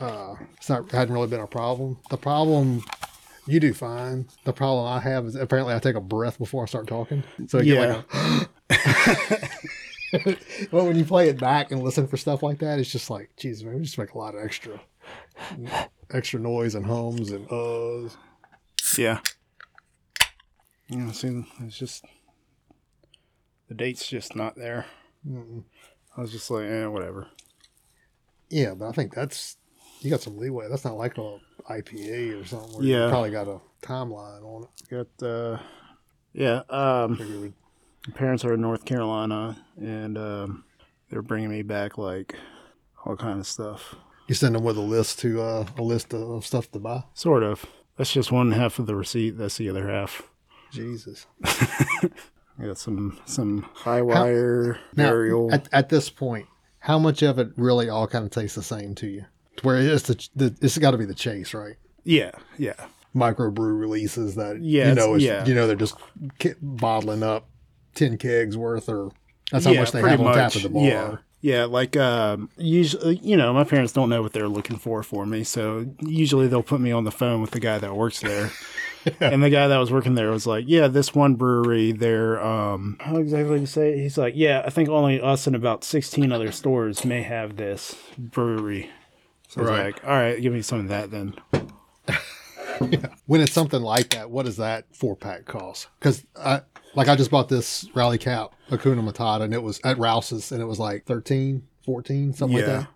It hadn't really been a problem. The problem, you do fine. The problem I have is apparently I take a breath before I start talking. So you get like a Well, when you play it back and listen for stuff like that, it's just like, geez, man, we just make a lot of extra noise and hums and uhs. Yeah. Yeah, see, it's just, the date's just not there. Mm-mm. I was just like, whatever. Yeah, but I think that's, you got some leeway. That's not like a IPA or something where you probably got a timeline on it. Got, my parents are in North Carolina, and they're bringing me back, like, all kind of stuff. You send them with a list of stuff to buy? Sort of. That's just one half of the receipt. That's the other half. Jesus. I got some high wire burial. At this point, how much of it really all kind of tastes the same to you? Where it's got to be the chase, right? Yeah, yeah. Microbrew releases that, they're just bottling up 10 kegs worth, or that's how much they have on tap at the bar. Yeah, yeah, like usually, my parents don't know what they're looking for me, so usually they'll put me on the phone with the guy that works there. Yeah. And the guy that was working there was like, yeah, this one brewery, they're, how exactly you say it? He's like, yeah, I think only us and about 16 other stores may have this brewery. So I was like, all right, give me some of that then. Yeah. When it's something like that, what does that 4-pack cost? Because I just bought this Rally Cap Hakuna Matata, and it was at Rouse's, and it was like 13, 14, something like that.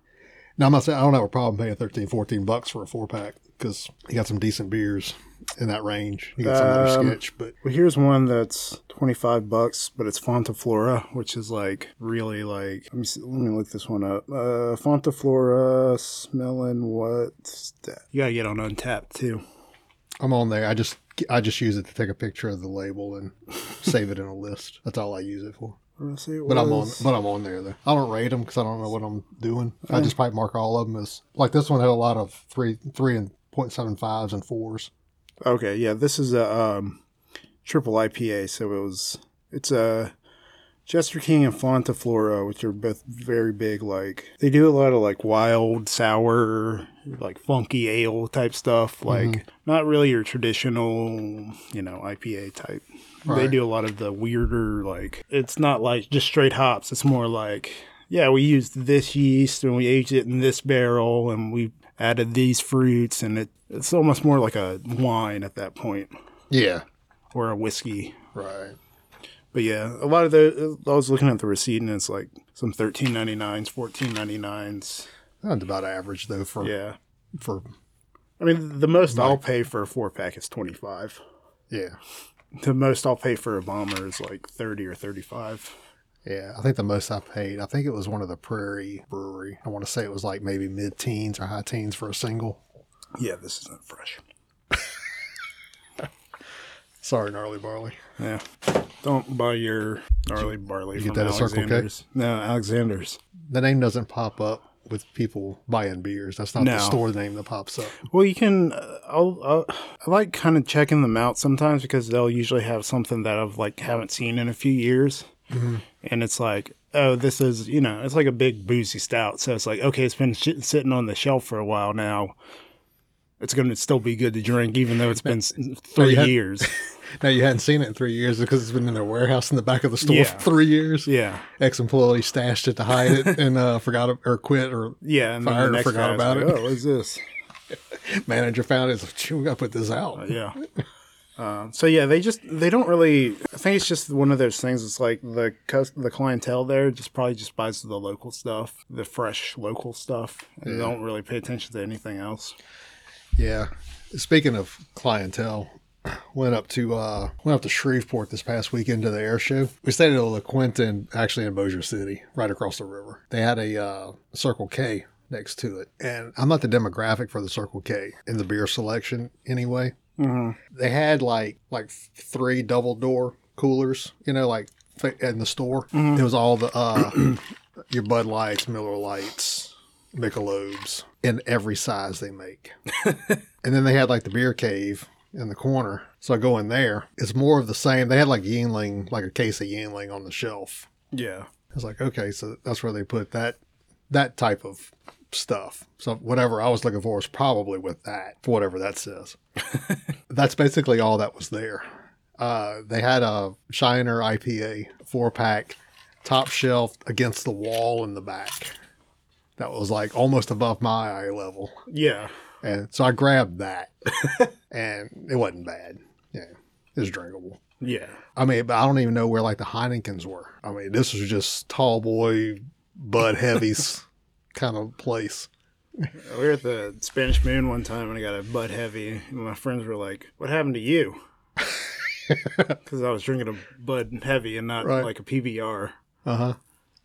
Now, I'm not saying I don't have a problem paying $13, $14 for a 4-pack because you got some decent beers in that range. You got some other sketch, but here's one that's $25, but it's Fontaflora, which is like really like. Let me look this one up. Fontaflora, smelling what's that? You gotta get on Untappd too. I'm on there. I just use it to take a picture of the label and save it in a list. That's all I use it for. I'm on there though. I don't rate them because I don't know what I'm doing. I just probably mark all of them as like this one had a lot of 3 and 0.75s and 4s. Okay, yeah, this is a triple IPA, so it's a Jester King and Fontaflora, which are both very big. Like they do a lot of like wild sour, like funky ale type stuff. Like not really your traditional, IPA type. Right. They do a lot of the weirder. Like it's not like just straight hops. It's more like we used this yeast and we aged it in this barrel and we added these fruits, and it's almost more like a wine at that point. Yeah. Or a whiskey. Right. But yeah, a lot of those, I was looking at the receipt, and it's like some $13.99s, $14.99s. That's about average, though, for the most I'll pay for a 4-pack is $25. Yeah. The most I'll pay for a bomber is like $30 or $35. Yeah, I think the most I paid, I think it was one of the Prairie Brewery. I want to say it was like maybe mid-teens or high teens for a single. Yeah, this isn't fresh. Sorry, Gnarly Barley. Yeah. Don't buy your Gnarly Barley from Alexander's. No, Alexander's. The name doesn't pop up with people buying beers. That's not the store name that pops up. Well, you can... I like kind of checking them out sometimes because they'll usually have something that I've like haven't seen in a few years. Mm-hmm. And it's like, oh, this is, it's like a big boozy stout. So it's like, okay, it's been sitting on the shelf for a while now. It's going to still be good to drink, even though it's been 3 years. Now, you hadn't seen it in 3 years because it's been in their warehouse in the back of the store for 3 years. Yeah. Ex-employee stashed it to hide it and forgot it, or quit or fired and forgot about it. Oh, what is this? Manager found it. It's like, we got to put this out. They don't really, I think it's just one of those things. It's like the clientele there just probably just buys the local stuff, the fresh local stuff, and they don't really pay attention to anything else. Yeah. Speaking of clientele, went up to Shreveport this past weekend to the air show. We stayed at La Quinta, actually in Bossier City, right across the river. They had a Circle K next to it, and I'm not the demographic for the Circle K in the beer selection anyway. Mm-hmm. They had like 3 double door coolers, like in the store. Mm-hmm. It was all the your Bud Lights, Miller Lights, Michelob's in every size they make. And then they had like the beer cave in the corner. So I go in there. It's more of the same. They had like Yuengling, like a case of Yuengling on the shelf. Yeah. I was like, okay, so that's where they put that type of stuff. So whatever I was looking for was probably with that, for whatever that says. That's basically all that was there. They had a Shiner IPA 4-pack, top shelf against the wall in the back. That was like almost above my eye level. Yeah. And so I grabbed that, and it wasn't bad. Yeah. It was drinkable. Yeah. I mean, I don't even know where like the Heinekens were. I mean, this was just tall boy, Bud Heavies kind of place. We were at the Spanish Moon one time, and I got a Bud Heavy, and my friends were like, "What happened to you?" Because I was drinking a Bud Heavy and not like a PBR. Uh-huh.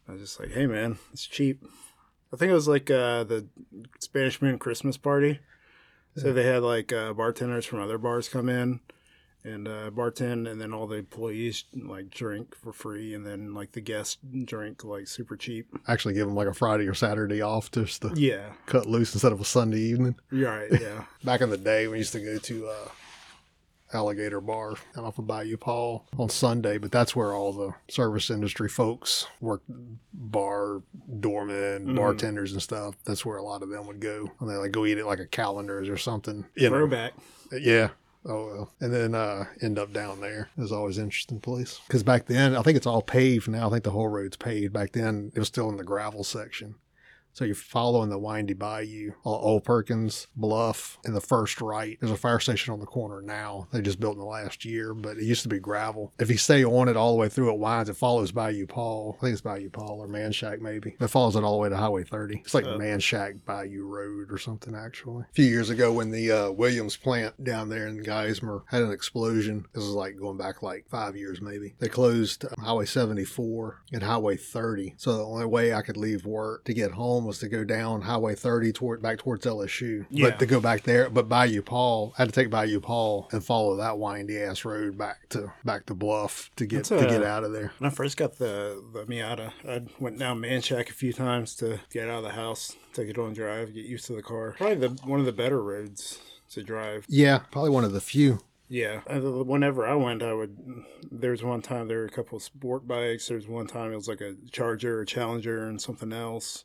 I was just like, hey, man, it's cheap. I think it was like the Spanish Moon Christmas party. Yeah. So they had like bartenders from other bars come in and bartend, and then all the employees like drink for free, and then like the guests drink like super cheap. Actually give them like a Friday or Saturday off just to cut loose instead of a Sunday evening. Right, yeah. Back in the day, we used to go to... Alligator Bar down off of Bayou Paul on Sunday, but that's where all the service industry folks work, bar doormen, bartenders and stuff. That's where a lot of them would go, and they like go eat at like a Calendar's or something. Throwback. Yeah. Oh well. And then end up down there. It was always an interesting place because back then, I think it's all paved now. I think the whole road's paved. Back then, it was still in the gravel section. So you're following the windy bayou, Old Perkins, Bluff, and the first right. There's a fire station on the corner now. They just built in the last year, but it used to be gravel. If you stay on it all the way through, it winds. It follows Bayou Paul. I think it's Bayou Paul or Man Shack maybe. It follows it all the way to Highway 30. It's like Man Shack Bayou Road or something, actually. A few years ago when the Williams plant down there in Geismar had an explosion. This is like going back like 5 years maybe. They closed Highway 74 and Highway 30. So the only way I could leave work to get home was to go down Highway 30 back towards LSU. Yeah. But to go back there, but Bayou Paul, I had to take Bayou Paul and follow that windy ass road back to Bluff to get out of there. When I first got the Miata, I went down Man Shack a few times to get out of the house, take it on drive, get used to the car. Probably one of the better roads to drive. Yeah, probably one of the few. Yeah. Whenever I went, there was one time there were a couple of sport bikes. There was one time it was like a Charger or Challenger and something else.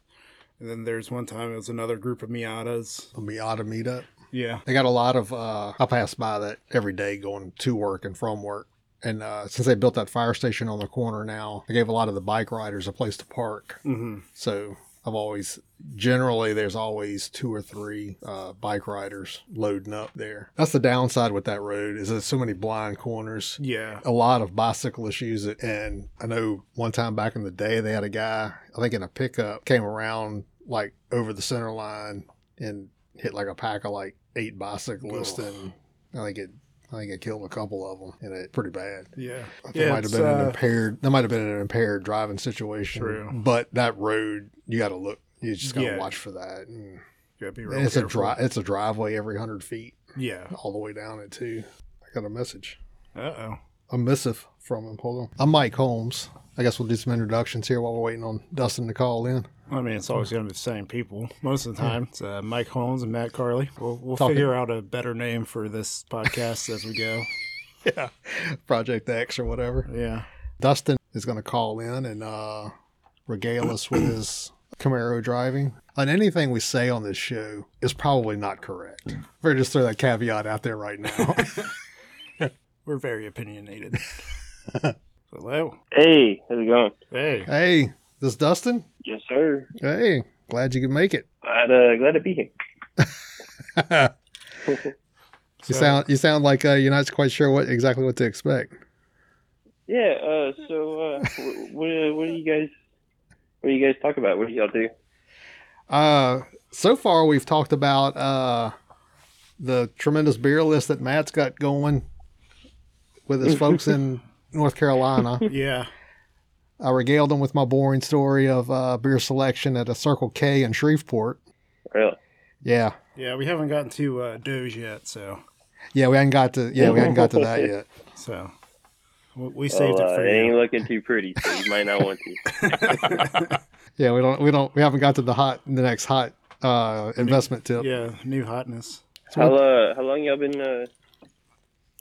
And then there's one time it was another group of Miatas. A Miata meetup? Yeah. They got a lot of, I pass by that every day going to work and from work. And since they built that fire station on the corner now, they gave a lot of the bike riders a place to park. Mm-hmm. So I've always, generally there's always two or three bike riders loading up there. That's the downside with that road is there's so many blind corners. Yeah. A lot of bicyclists use it. And I know one time back in the day, they had a guy, I think in a pickup, came around like over the center line and hit like a pack of like 8 bicyclists. Ugh. And I think it killed a couple of them, and it's pretty bad. Yeah. There might have been an impaired driving situation. True. But that road, you got to look. You just got to watch for that. And you got to be real careful. It's a driveway every 100 feet. Yeah. All the way down it, too. I got a message. Uh-oh. A missive from him. Hold on. I'm Mike Holmes. I guess we'll do some introductions here while we're waiting on Dustin to call in. I mean, it's always going to be the same people most of the time. It's Mike Holmes and Matt Carley. We'll figure out a better name for this podcast as we go. Yeah, Project X or whatever. Yeah. Dustin is going to call in and regale us with his Camaro driving. And anything we say on this show is probably not correct. We're going to just throw that caveat out there right now. We're very opinionated. Hello. Hey, how's it going? Hey. This is Dustin? Yes, sir. Hey, glad you could make it. Glad to be here. You sound like you're not quite sure exactly what to expect. Yeah. What do you guys talk about? What do y'all do? So far we've talked about the tremendous beer list that Matt's got going with his folks in North Carolina. Yeah. I regaled them with my boring story of beer selection at a Circle K in Shreveport. Really? Yeah. Yeah, we haven't gotten to Doge yet, so. Yeah, we haven't got to that yet. So we saved it for you. It ain't looking too pretty, so you might not want to. Yeah, we haven't got to the next hot investment tip. Yeah, new hotness. So how long y'all been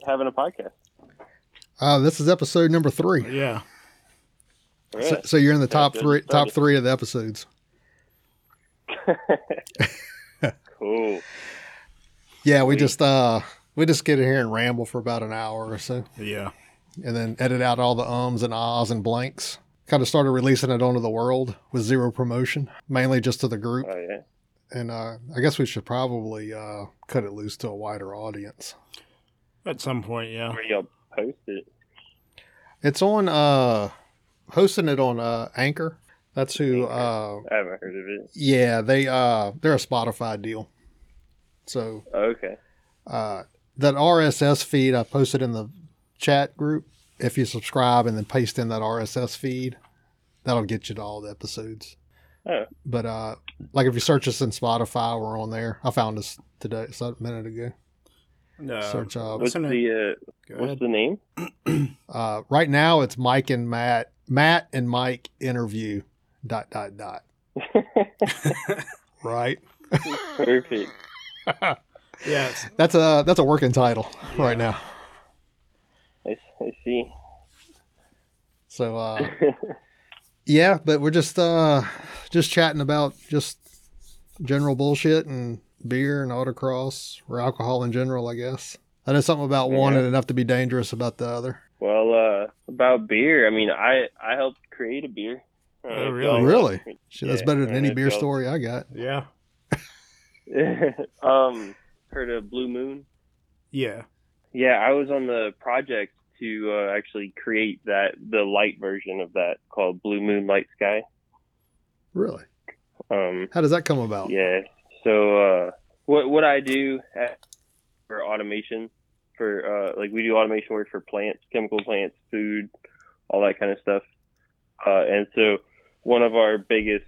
having a podcast? This is episode number 3. Yeah. So you're in the top three of the episodes. Cool. Yeah, we just get in here and ramble for about an hour or so. Yeah. And then edit out all the ums and ahs and blanks. Kind of started releasing it onto the world with zero promotion, mainly just to the group. Oh, yeah. And I guess we should probably cut it loose to a wider audience. At some point, yeah. Where y'all post it? It's on, hosting it on Anchor. That's who. I haven't heard of it. Yeah, they're a Spotify deal. So. Oh, okay. That RSS feed I posted in the chat group. If you subscribe and then paste in that RSS feed, that'll get you to all the episodes. Oh. But like if you search us in Spotify, we're on there. I found us today, so a minute ago. No. Search up. What's the name? Right now it's Mike and Matt. Matt and Mike interview. ... Right. Perfect. Yeah, that's a working title right now. I see. So, yeah, but we're just chatting about just general bullshit and beer and autocross or alcohol in general, I guess. I know something about one and enough to be dangerous about the other. Well, about beer, I mean, I helped create a beer. Oh, really? Really? Shit, that's better than any beer story I got. Yeah. Heard of Blue Moon? Yeah. Yeah, I was on the project to actually create the light version of that called Blue Moon Light Sky. Really? How does that come about? Yeah. So what I do for automation, for like we do automation work for plants, chemical plants, food, all that kind of stuff. And so one of our biggest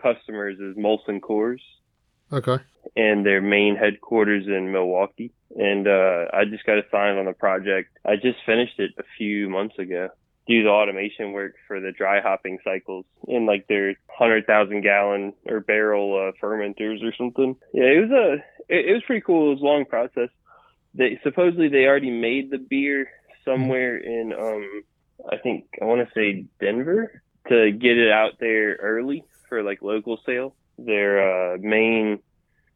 customers is Molson Coors. Okay. And their main headquarters in Milwaukee. And I just got assigned on the project. I just finished it a few months ago. Do the automation work for the dry hopping cycles in like their 100,000 gallon or barrel fermenters or something. Yeah, it was pretty cool. It was a long process. They already made the beer somewhere in I want to say Denver to get it out there early for like local sale. Their main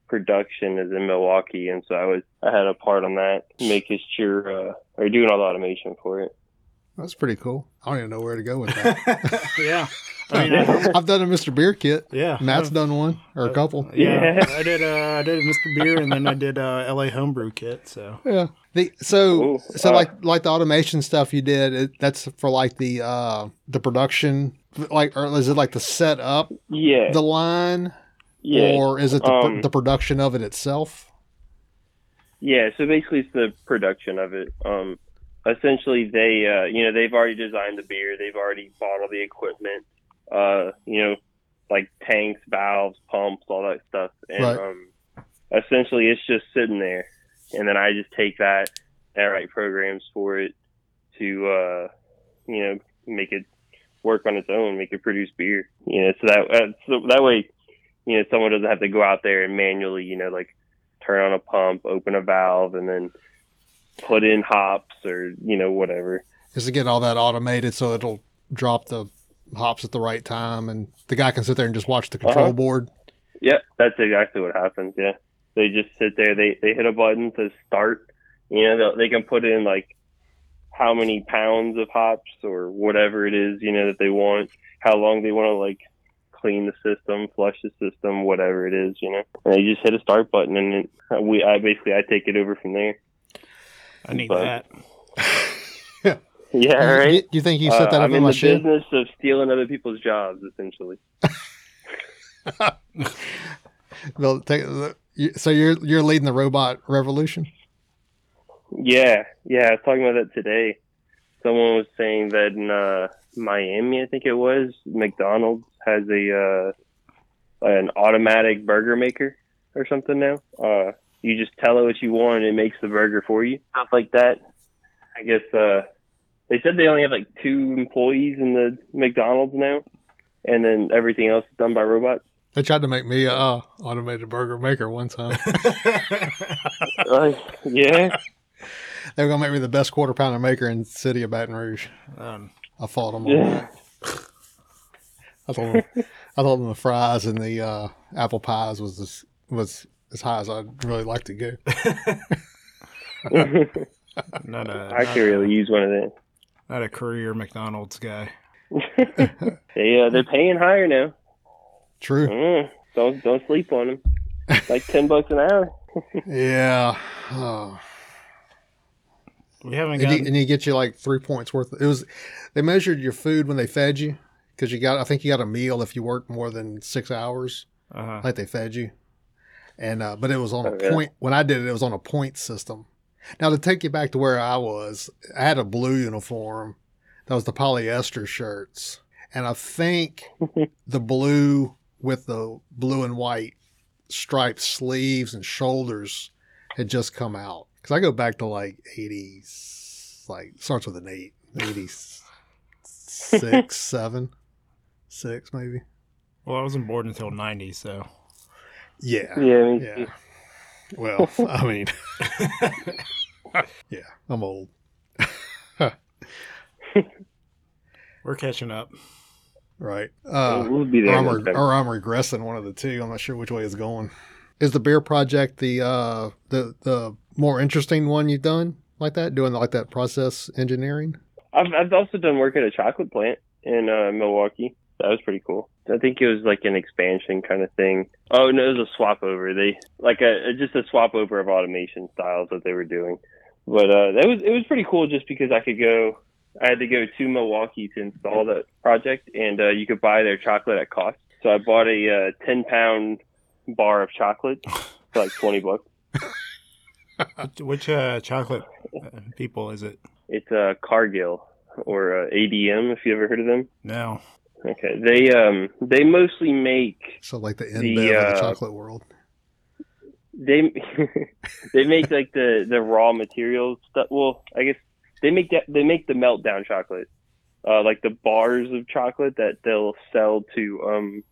production is in Milwaukee, and so I had a part on that, making sure or doing all the automation for it. That's pretty cool. I don't even know where to go with that. Yeah, I mean, I've done a Mr. Beer kit. Yeah, Matt's done one or a couple. Yeah, I did Mr. Beer, and then I did LA Homebrew kit. So yeah, like the automation stuff you did, that's for like the production. Like, or is it like the setup? Yeah. The line? Yeah. Or is it the production of it itself? Yeah. So basically, it's the production of it. Essentially, they, they've already designed the beer. They've already bought all the equipment, like tanks, valves, pumps, all that stuff. And right. Essentially, it's just sitting there. And then I just take that and write programs for it to, make it work on its own, make it produce beer, so that way, someone doesn't have to go out there and manually, like turn on a pump, open a valve, and then put in hops or, whatever. Just to get all that automated so it'll drop the hops at the right time and the guy can sit there and just watch the control board. Yeah, that's exactly what happens. Yeah. They just sit there, they hit a button to start, they can put in like how many pounds of hops or whatever it is, that they want, how long they want to like clean the system, flush the system, whatever it is, and they just hit a start button and then I take it over from there. I need that. Yeah. Yeah. Right. You think you set that up in my shit? I'm in the business of stealing other people's jobs, essentially. So you're leading the robot revolution? Yeah, I was talking about that today. Someone was saying that in Miami, I think it was, McDonald's has an automatic burger maker or something now. You just tell it what you want, and it makes the burger for you. Stuff like that. I guess they said they only have like 2 employees in the McDonald's now, and then everything else is done by robots. They tried to make me an automated burger maker one time. Yeah. They were going to make me the best quarter pounder maker in the city of Baton Rouge. I fought them all. Yeah. That. I told them the fries and the apple pies was as high as I'd really like to go. I could really use one of them. Not a career McDonald's guy. They're paying higher now. True. Don't sleep on them. It's like $10 an hour. Yeah. Oh. We haven't got. And you get you like 3 points worth. It was. They measured your food when they fed you because you got. I think you got a meal if you worked more than 6 hours. Uh-huh. Like they fed you, and but it was on a point. When I did it, it was on a point system. Now, to take you back to where I was, I had a blue uniform. That was the polyester shirts. And I think the blue with the blue and white striped sleeves and shoulders had just come out. Because I go back to like 80s, like starts with an 8, 86, 7, 6 maybe. Well, I wasn't born until 90, so. Yeah. Well, I mean, yeah, I'm old. We're catching up. Right. We'll be there I'm regressing, one of the two. I'm not sure which way it's going. Is the beer project the more interesting one you've done like that, doing like that process engineering? I've also done work at a chocolate plant in Milwaukee. That was pretty cool. I think it was like an expansion kind of thing. Oh, no, it was a swap over. They like just a swap over of automation styles that they were doing. But it was pretty cool just because I had to go to Milwaukee to install that project, and you could buy their chocolate at cost. So I bought a 10-pound bar of chocolate for like $20. Which chocolate people is it? It's Cargill or ADM, if you ever heard of them. No. Okay, they mostly make like the end of the chocolate world. They make like the raw materials stuff. Well, I guess they make the meltdown chocolate, like the bars of chocolate that they'll sell to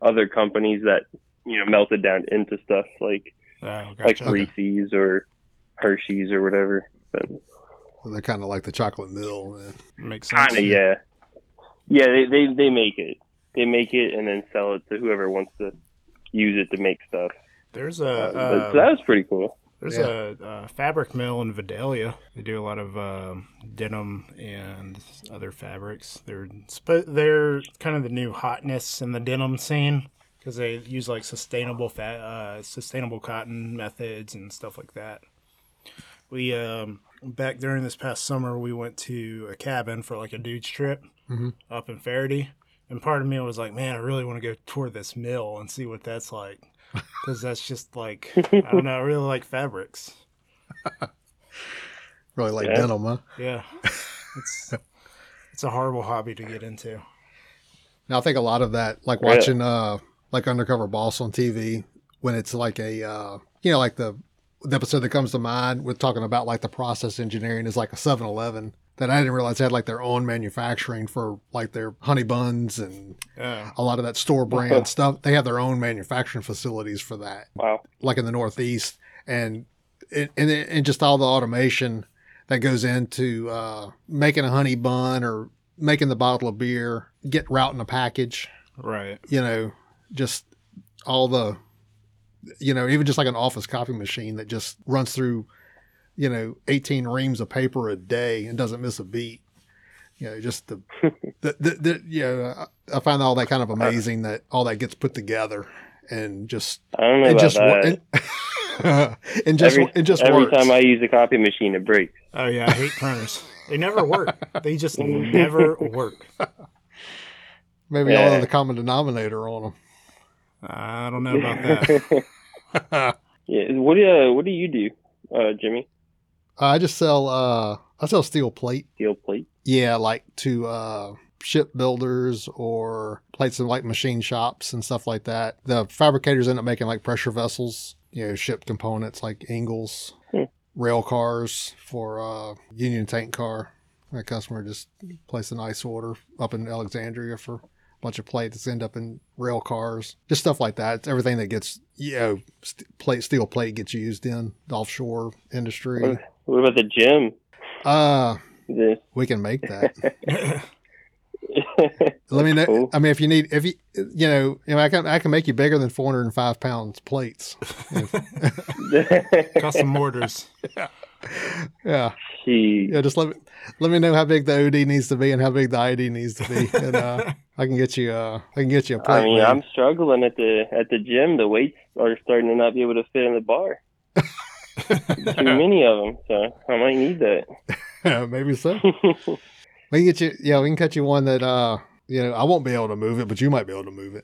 other companies that melted down into stuff like like Reese's or Hershey's or whatever. But, well, they're kind of like the chocolate mill. Makes sense. Kinda, yeah. Yeah, they make it. They make it and then sell it to whoever wants to use it to make stuff. There's so that was pretty cool. There's a fabric mill in Vidalia. They do a lot of denim and other fabrics. They're kind of the new hotness in the denim scene because they use like sustainable cotton methods and stuff like that. We back during this past summer, we went to a cabin for like a dude's trip. Mm-hmm. Up in Faraday, and part of me was like, man, I really want to go tour this mill and see what that's like, because that's just like, I don't know, I really like fabrics. Really like denim, huh? Yeah. It's a horrible hobby to get into. Now I think a lot of that, like watching like Undercover Boss on TV, when it's like a like the episode that comes to mind with talking about like the process engineering is like a 7-Eleven. That I didn't realize they had like their own manufacturing for like their honey buns and a lot of that store brand stuff. They have their own manufacturing facilities for that. Wow. Like in the Northeast, and just all the automation that goes into making a honey bun or making the bottle of beer, routing a package. Right. Just all the, even just like an office copy machine that just runs through 18 reams of paper a day and doesn't miss a beat. Just I find all that kind of amazing that all that gets put together and just, I don't know about just, that. Every works. Time I use a copy machine, it breaks. Oh yeah. I hate printers. They never work. They just never work. Maybe y'all have the common denominator on them. I don't know about that. Yeah. What do you do? Jimmy? I just sell steel plate. Steel plate? Yeah, like to shipbuilders or plates in like machine shops and stuff like that. The fabricators end up making like pressure vessels, ship components like Ingalls, rail cars for Union Tank Car. My customer just placed a nice order up in Alexandria for bunch of plates that end up in rail cars, just stuff like that. It's everything that gets, steel plate gets used in the offshore industry. What about the gym? We can make that. Let me know. Cool. I mean, if you know, I can make you bigger than 405 pounds plates. Custom mortars. Yeah. Yeah. Just let me know how big the OD needs to be and how big the ID needs to be, and I can get you a plate. I mean, man. I'm struggling at the gym. The weights are starting to not be able to fit in the bar. Too many of them, so I might need that. Maybe so. We can get you. Yeah, we can cut you one that I won't be able to move it, but you might be able to move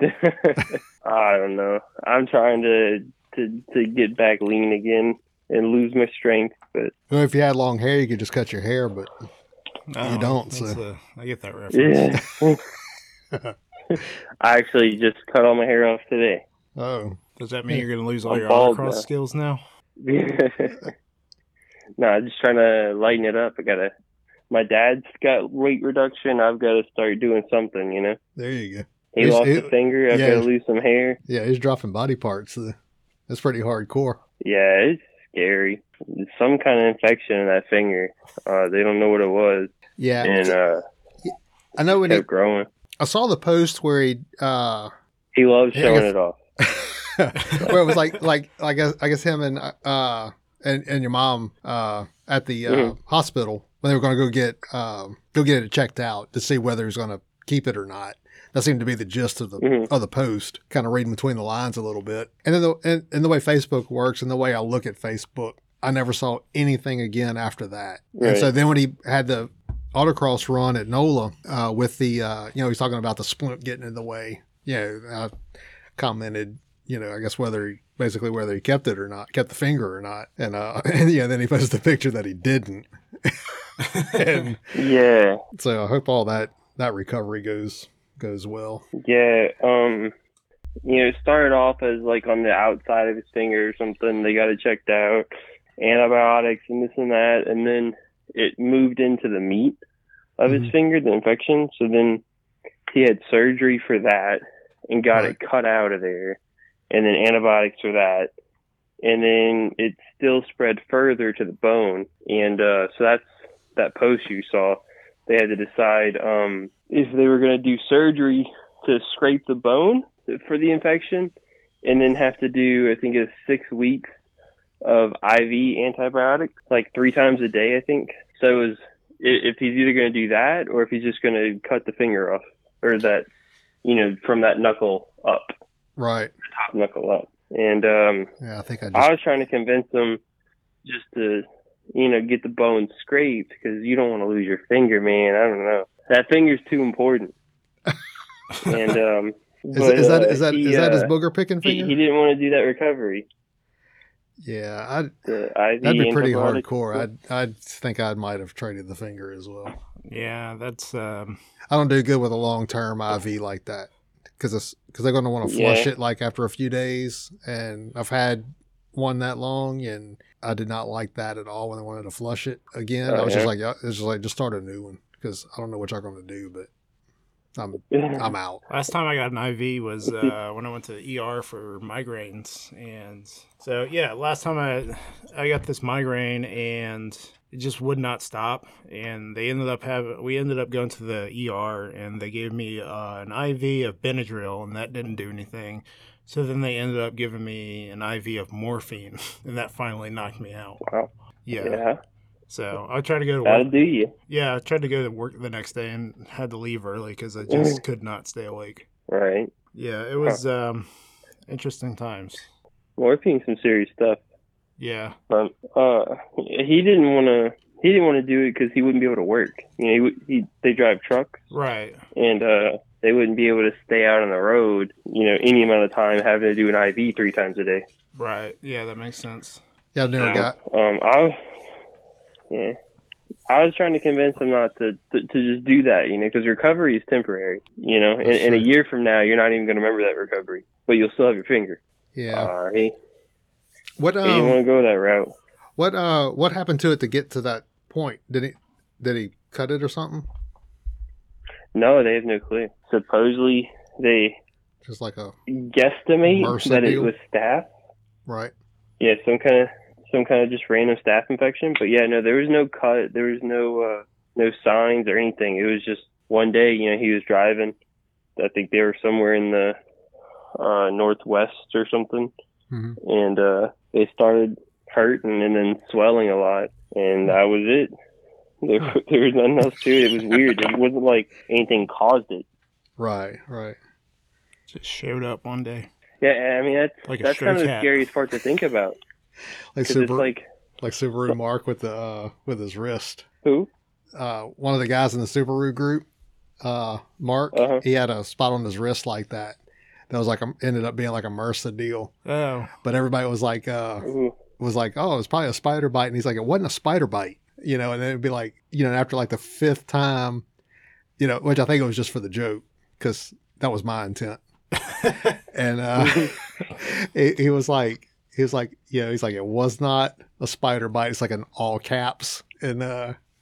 it. I don't know. I'm trying to get back lean again and lose my strength. But well, if you had long hair, you could just cut your hair, but no, you don't. So I get that reference. Yeah. I actually just cut all my hair off today. Oh. Does that mean you're going to lose all your autocross skills now? Yeah. No, I'm just trying to lighten it up. My dad's got weight reduction. I've got to start doing something, you know? There you go. He lost a finger. I've got to lose some hair. Yeah, he's dropping body parts. That's pretty hardcore. Yeah, it's scary. Some kind of infection in that finger. They don't know what it was. Yeah. And I know it kept growing. I saw the post where he loves showing it off. Where it was I guess him and your mom at the hospital when they were going to go get it checked out to see whether he was going to keep it or not. That seemed to be the gist of the post. Kind of reading between the lines a little bit, and then the way Facebook works and the way I look at Facebook, I never saw anything again after that. Right. And so then when he had the autocross run at NOLA with the he's talking about the splint getting in the way. Yeah, I commented. I guess whether he kept it or not, kept the finger or not. And, then he posted the picture that he didn't. Yeah. So I hope all that recovery goes well. Yeah. It started off as on the outside of his finger or something. They got it checked out, antibiotics and this and that. And then it moved into the meat of his finger, the infection. So then he had surgery for that and got it cut out of there. And then antibiotics for that. And then it still spread further to the bone. And so that's that post you saw. They had to decide if they were going to do surgery to scrape the bone for the infection and then have to do, I think it's 6 weeks of IV antibiotics, 3 times a day, I think. So it was, if he's either going to do that or if he's just going to cut the finger off or that, from that knuckle up. Right. Top knuckle up. And yeah, I was trying to convince them just to, get the bone scraped because you don't want to lose your finger, man. I don't know. That finger's too important. And is that his booger picking finger? He didn't want to do that recovery. Yeah, that'd be pretty hardcore. I think I might have traded the finger as well. Yeah, that's. I don't do good with a long-term IV like that. Because they're going to want to flush it after a few days, and I've had one that long, and I did not like that at all when they wanted to flush it again. I was just start a new one because I don't know what y'all going to do, but I'm out. Last time I got an IV was when I went to the ER for migraines, and so last time I got this migraine and. It just would not stop, and we ended up going to the ER, and they gave me an IV of Benadryl, and that didn't do anything. So then they ended up giving me an IV of morphine, and that finally knocked me out. Wow. Yeah. So I tried to go to work. That'll do you. Yeah, I tried to go to work the next day and had to leave early because I just could not stay awake. Right. Yeah, it was interesting times. Morphine's some serious stuff. Yeah. He didn't want to do it because he wouldn't be able to work. They drive trucks. Right. And they wouldn't be able to stay out on the road, any amount of time having to do an IV 3 times a day. Right. Yeah, that makes sense. Yeah, I've never got. I was trying to convince him not to just do that, because recovery is temporary, and a year from now you're not even going to remember that recovery, but you'll still have your finger. Yeah. He didn't want to go that route. What happened to it to get to that point? Did he cut it or something? No, they have no clue. Supposedly they just a guesstimate that it was staph. Right. Yeah, some kind of just random staph infection. But there was no cut. There was no no signs or anything. It was just one day, you know, he was driving. I think they were somewhere in the northwest or something. Mm-hmm. And they started hurting and then swelling a lot. And that was it. There was nothing else to it. It was weird. It wasn't like anything caused it. Right, right. Just showed up one day. Yeah, I mean, that's kind of the scariest part to think about. Like Subaru Mark with his wrist. Who? One of the guys in the Subaru group, Mark. Uh-huh. He had a spot on his wrist like that. That was like ended up being like a MRSA deal. Oh. But everybody was like, oh, it's probably a spider bite, and he's like, it wasn't a spider bite, you know. And then it'd be like, you know, after like the fifth time, you know, which I think it was just for the joke, because that was my intent. And he was like, you know, he's like, it was not a spider bite. It's like an all caps. And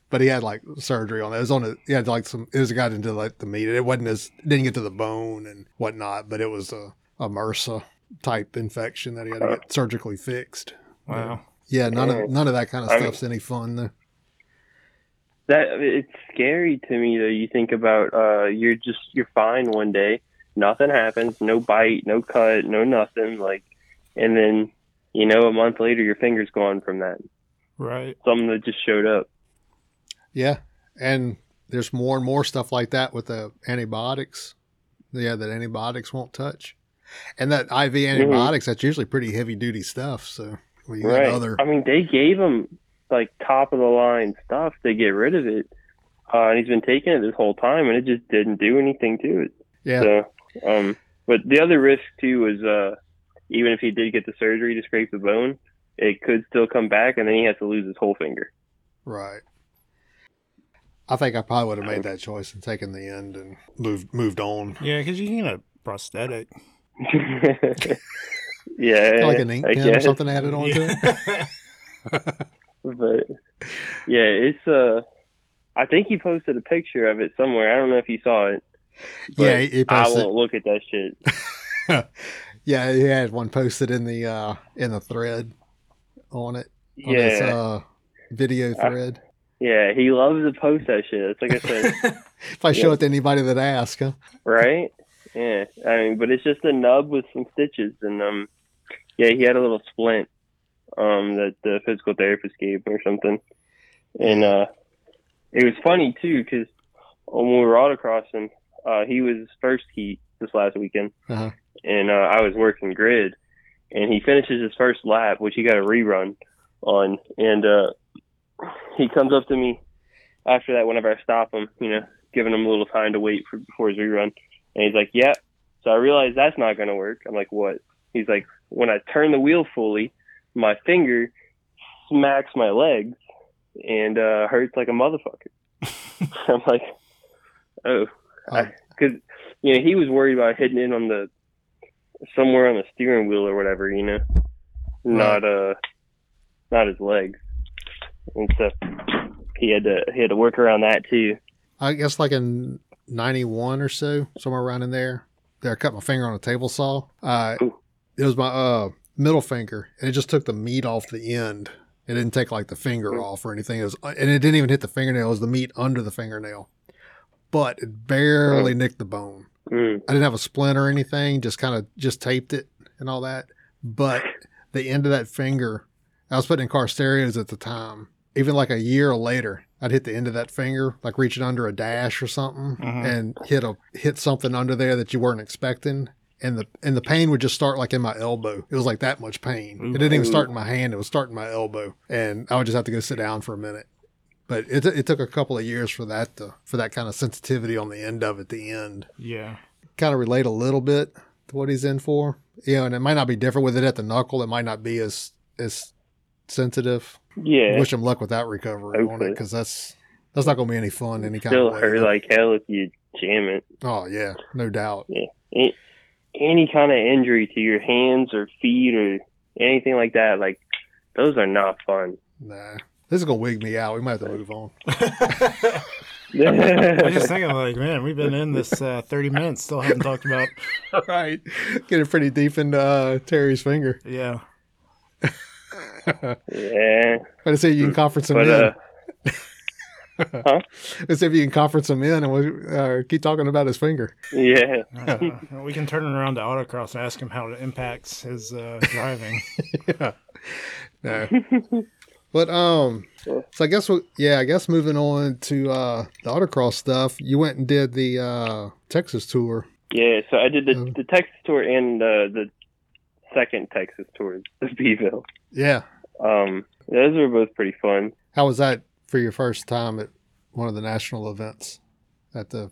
but he had like surgery on it. It was on a, he had like some, it was got into like the meat. It wasn't as, didn't get to the bone and whatnot, but it was a MRSA type infection that he had to get surgically fixed. Wow. Yeah, none of that kind of stuff's any fun though. That it's scary to me though. You think about you're fine one day, nothing happens, no bite, no cut, no nothing, like, and then, you know, a month later your finger's gone from that. Right. Something that just showed up. Yeah. And there's more and more stuff like that with the antibiotics. Yeah, that antibiotics won't touch. And that IV antibiotics, mm-hmm. That's usually pretty heavy duty stuff. So when you got other, I mean, they gave him like top of the line stuff to get rid of it. And he's been taking it this whole time and it just didn't do anything to it. Yeah. So, but the other risk too was, even if he did get the surgery to scrape the bone, it could still come back and then he has to lose his whole finger. Right. I think I probably would have made that choice and taken the end and moved on. Yeah, because you need a prosthetic. Yeah. Like an ink pen or something added on to it. But yeah, it's I think he posted a picture of it somewhere. I don't know if you saw it. Yeah, he posted. I won't look at that shit. Yeah, he had one posted in the thread on it. On his, video thread. Yeah, he loves to post that shit. It's like I said. If I show it to anybody that asks, huh? Right? Yeah. I mean, but it's just a nub with some stitches, and he had a little splint that the physical therapist gave him or something. And it was funny too, because when we were autocrossing, he was first heat this last weekend. Uh-huh. And I was working grid, and he finishes his first lap, which he got a rerun on. And he comes up to me after that whenever I stop him, you know, giving him a little time to wait before his rerun. And he's like, yeah. So I realized that's not going to work. I'm like, what? He's like, when I turn the wheel fully, my finger smacks my legs and hurts like a motherfucker. I'm like, oh. Because, you know, he was worried about hitting in on the somewhere on the steering wheel or whatever, you know, not his legs, and so he had to work around that too. I guess like in 91 or so, somewhere around in there, I cut my finger on a table saw. It was my middle finger, and it just took the meat off the end. It didn't take like the finger off or anything. And it didn't even hit the fingernail. It was the meat under the fingernail, but it barely nicked the bone. I didn't have a splint or anything, just taped it and all that. But the end of that finger, I was putting in car stereos at the time. Even like a year later, I'd hit the end of that finger, like reaching under a dash or something, mm-hmm. and hit something under there that you weren't expecting. And the pain would just start like in my elbow. It was like that much pain. It didn't even start in my hand. It was starting my elbow. And I would just have to go sit down for a minute. But it took a couple of years for that kind of sensitivity on the end of at the end. Yeah. Kind of relate a little bit to what he's in for. You know, and it might not be different with it at the knuckle. It might not be as sensitive. Yeah. Wish him luck with that recovery on it, because that's not going to be any fun any kind of way. Still hurt like hell if you jam it. Oh, yeah. No doubt. Yeah. Any kind of injury to your hands or feet or anything like that, like, those are not fun. Nah. This is going to wig me out. We might have to move on. I just thinking, like, man, we've been in this 30 minutes, still haven't talked about. Right. Getting pretty deep into Terry's finger. Yeah. Yeah. I was going to say, you can conference him in. Huh? As if you can conference him in and we keep talking about his finger. Yeah. We can turn it around to autocross and ask him how it impacts his driving. Yeah. No. But so I guess I guess moving on to the autocross stuff, you went and did the Texas tour. Yeah, so I did the Texas tour and the second Texas tour, the Beeville. Yeah. Those were both pretty fun. How was that for your first time at one of the national events at the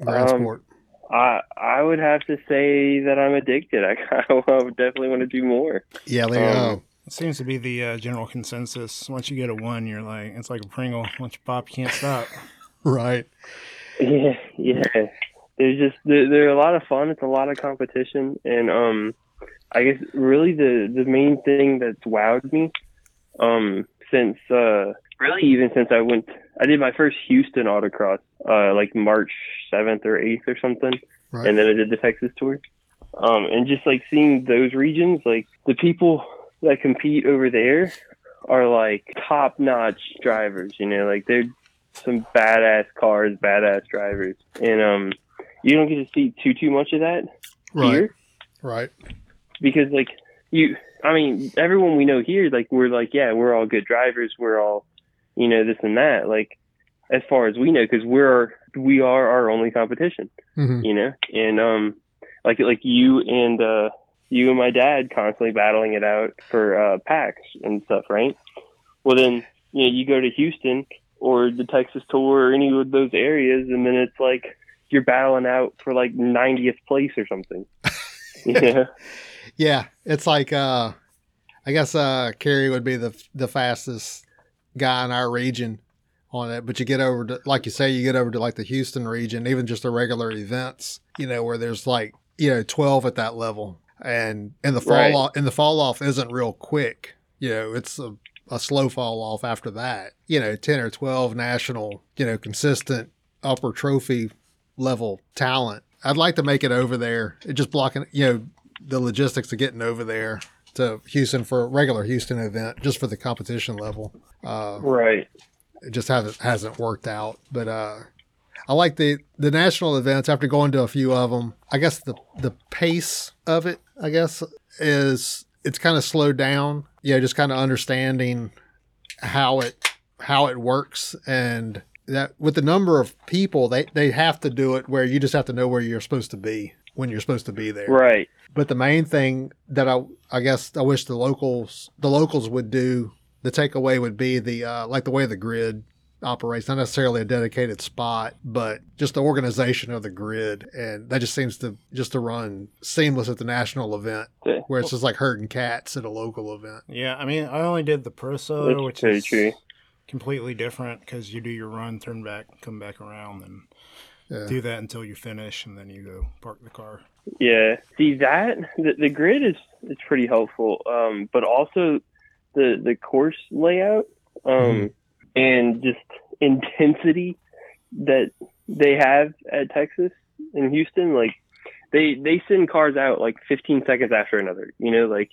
Grand Sport? I would have to say that I'm addicted. I would definitely want to do more. Yeah, they it seems to be the general consensus. Once you get a one, you're like, it's like a Pringle. Once you pop, you can't stop. Right. Yeah. There's just, they're a lot of fun. It's a lot of competition. And I guess really the main thing that's wowed me since really even since I did my first Houston autocross like March 7th or 8th or something. Right. And then I did the Texas tour. And just like seeing those regions, like the people that compete over there are like top-notch drivers, you know, like they're some badass cars, badass drivers, and you don't get to see too much of that here, right? Because like everyone we know here, like we're like, yeah, we're all good drivers, we're all, you know, this and that, like as far as we know, because we are our only competition, mm-hmm. you know, and like you and my dad constantly battling it out for packs and stuff, right? Well, then, you know, you go to Houston or the Texas tour or any of those areas, and then it's like you're battling out for like 90th place or something. Yeah. Yeah. It's like, I guess Kerry would be the fastest guy in our region on it, but you get over to, like you say, you get over to like the Houston region, even just the regular events, you know, where there's like, you know, 12 at that level. And the fall off, and the fall off isn't real quick. You know, it's a slow fall off after that. You know, 10 or 12 national, you know, consistent upper trophy level talent. I'd like to make it over there. It just blocking, you know, the logistics of getting over there to Houston for a regular Houston event, just for the competition level. It just hasn't worked out, but I like the national events after going to a few of them. I guess the pace of it, I guess, is it's kind of slowed down. Yeah, you know, just kind of understanding how it works, and that with the number of people, they have to do it where you just have to know where you're supposed to be when you're supposed to be there. Right. But the main thing that I guess I wish the locals would do, the takeaway would be the like the way the grid operates, not necessarily a dedicated spot, but just the organization of the grid, and that just seems to run seamless at the national event, where it's just like herding cats at a local event. Yeah, I mean, I only did the Pro Solo, which is completely different because you do your run, turn back, come back around, and do that until you finish, and then you go park the car. Yeah, see that the grid is pretty helpful, but also the course layout. And just intensity that they have at Texas and Houston, like they send cars out like 15 seconds after another, you know, like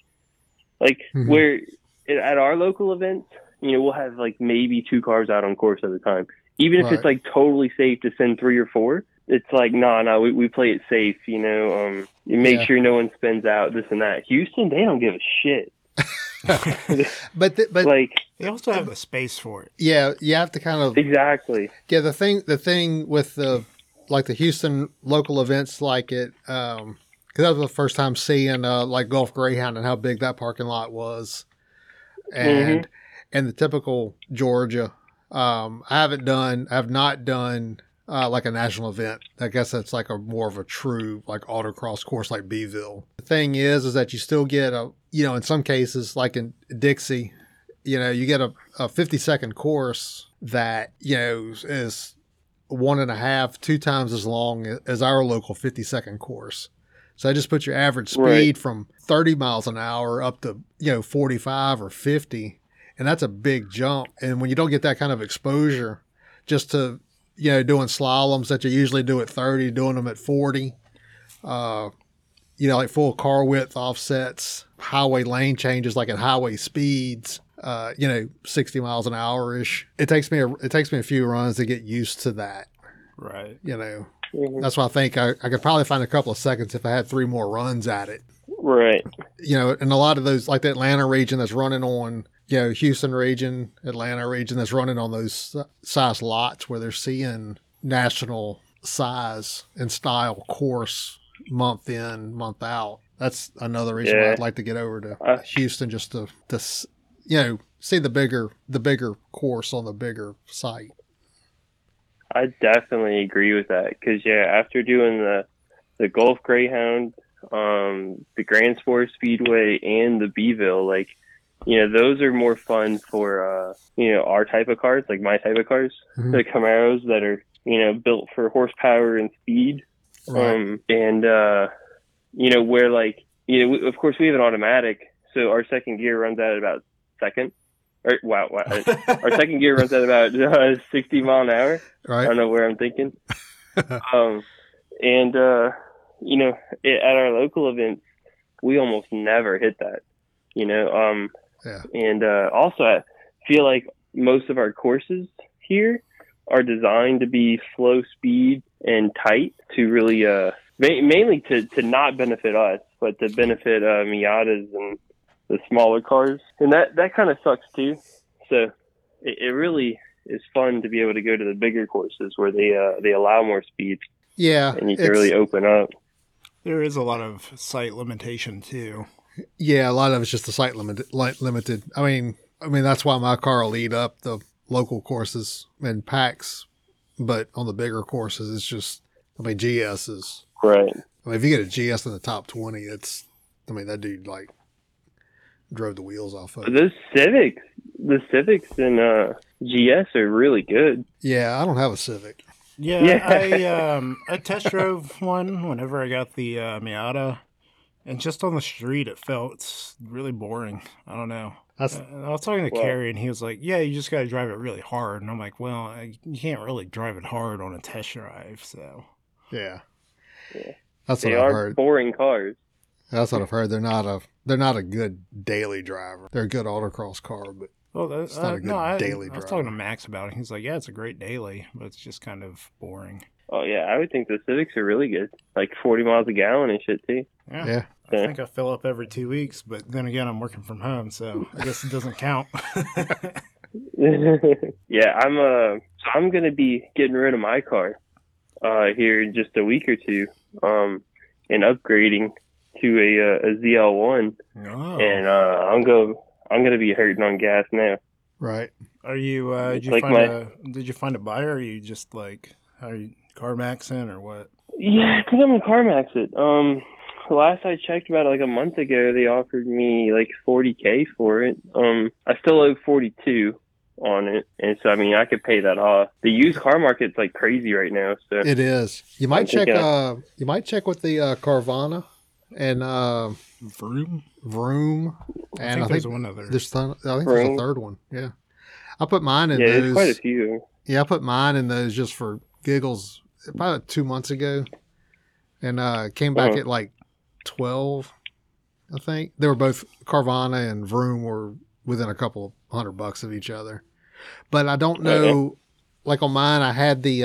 mm-hmm. where at our local events, you know, we'll have like maybe two cars out on course at a time. Even if it's like totally safe to send three or four, it's like, we play it safe, you know, you make sure no one spins out, this and that. Houston, they don't give a shit. But like they also have the space for it. Yeah, you have to kind of the thing with the like the Houston local events, like it because that was the first time seeing like Gulf Greyhound and how big that parking lot was, and the typical Georgia. I have not done like a national event. I guess that's like a more of a true like autocross course like Beeville. The thing is that you still get a, you know, in some cases like in Dixie, you know, you get a 50-second course that, you know, is 2 times as long as our local 50-second course. So I just put your average speed from 30 miles an hour up to, you know, 45 or 50. And that's a big jump. And when you don't get that kind of exposure just to, you know, doing slaloms that you usually do at 30, doing them at 40, you know, like full car width offsets, highway lane changes, like at highway speeds, you know, 60 miles an hour ish. It takes me a few runs to get used to that. Right. You know, mm-hmm. That's why I think I could probably find a couple of seconds if I had 3 more runs at it. Right. You know, and a lot of those, like the Atlanta region that's running on, you know, Houston region, Atlanta region that's running on those size lots where they're seeing national size and style course month in, month out. That's another reason why I'd like to get over to Houston, just to you know, see the bigger course on the bigger site. I definitely agree with that because after doing the Gulf Greyhound, the Grand Sport Speedway, and the Beeville, like, you know, those are more fun for you know, our type of cars, like my type of cars, mm-hmm. the Camaros that are, you know, built for horsepower and speed, right. You know, where, like, you know, of course we have an automatic, so our second gear runs out at about second. Or, wow. Our second gear runs at about 60 mile an hour. Right. I don't know where I'm thinking. You know, at our local events, we almost never hit that. You know, also I feel like most of our courses here are designed to be slow speed and tight to really mainly to not benefit us, but to benefit Miatas and the smaller cars. And that kind of sucks too. So it really is fun to be able to go to the bigger courses where they allow more speed. Yeah. And you can really open up. There is a lot of site limitation too. Yeah, a lot of it's just the site limited. I mean that's why my car will lead up the local courses and packs, but on the bigger courses it's just GS is right. I mean, if you get a GS in the top 20, it's that dude like drove the wheels off of it. Those Civics. The Civics and GS are really good. Yeah, I don't have a Civic. Yeah. I test drove one whenever I got the Miata, and just on the street it felt really boring. I don't know. I was talking to Carrie, and he was like, yeah, you just got to drive it really hard. And I'm like, well, you can't really drive it hard on a test drive, so. Yeah. That's what I've heard. They are boring cars. That's what I've heard. They're not a good daily driver. They're a good autocross car, but it's not a good daily driver. I was talking to Max about it. He's like, yeah, it's a great daily, but it's just kind of boring. Oh, yeah. I would think the Civics are really good. Like 40 miles a gallon and shit, too. Yeah. I think I fill up every 2 weeks, but then again, I'm working from home, so I guess it doesn't count. I'm going to be getting rid of my car here in just a week or two and upgrading to a ZL1, and I'm gonna be hurting on gas now. Right? Are you? Did you find a buyer? Or are you just like, are you CarMaxing or what? Yeah, I think I'm gonna CarMax it. Last I checked, about like a month ago, they offered me like $40,000 for it. I still owe $42,000 on it, and so I could pay that off. The used car market's like crazy right now, so it is. You might check with the Carvana. And Vroom, and I think there's one other. There's a third one. Yeah, I put mine in those. Yeah, quite a few. Yeah, I put mine in those just for giggles about 2 months ago, and came back at like 12. I think they were both Carvana and Vroom were within a couple $100 of each other, but I don't know. Okay. Like on mine, I had the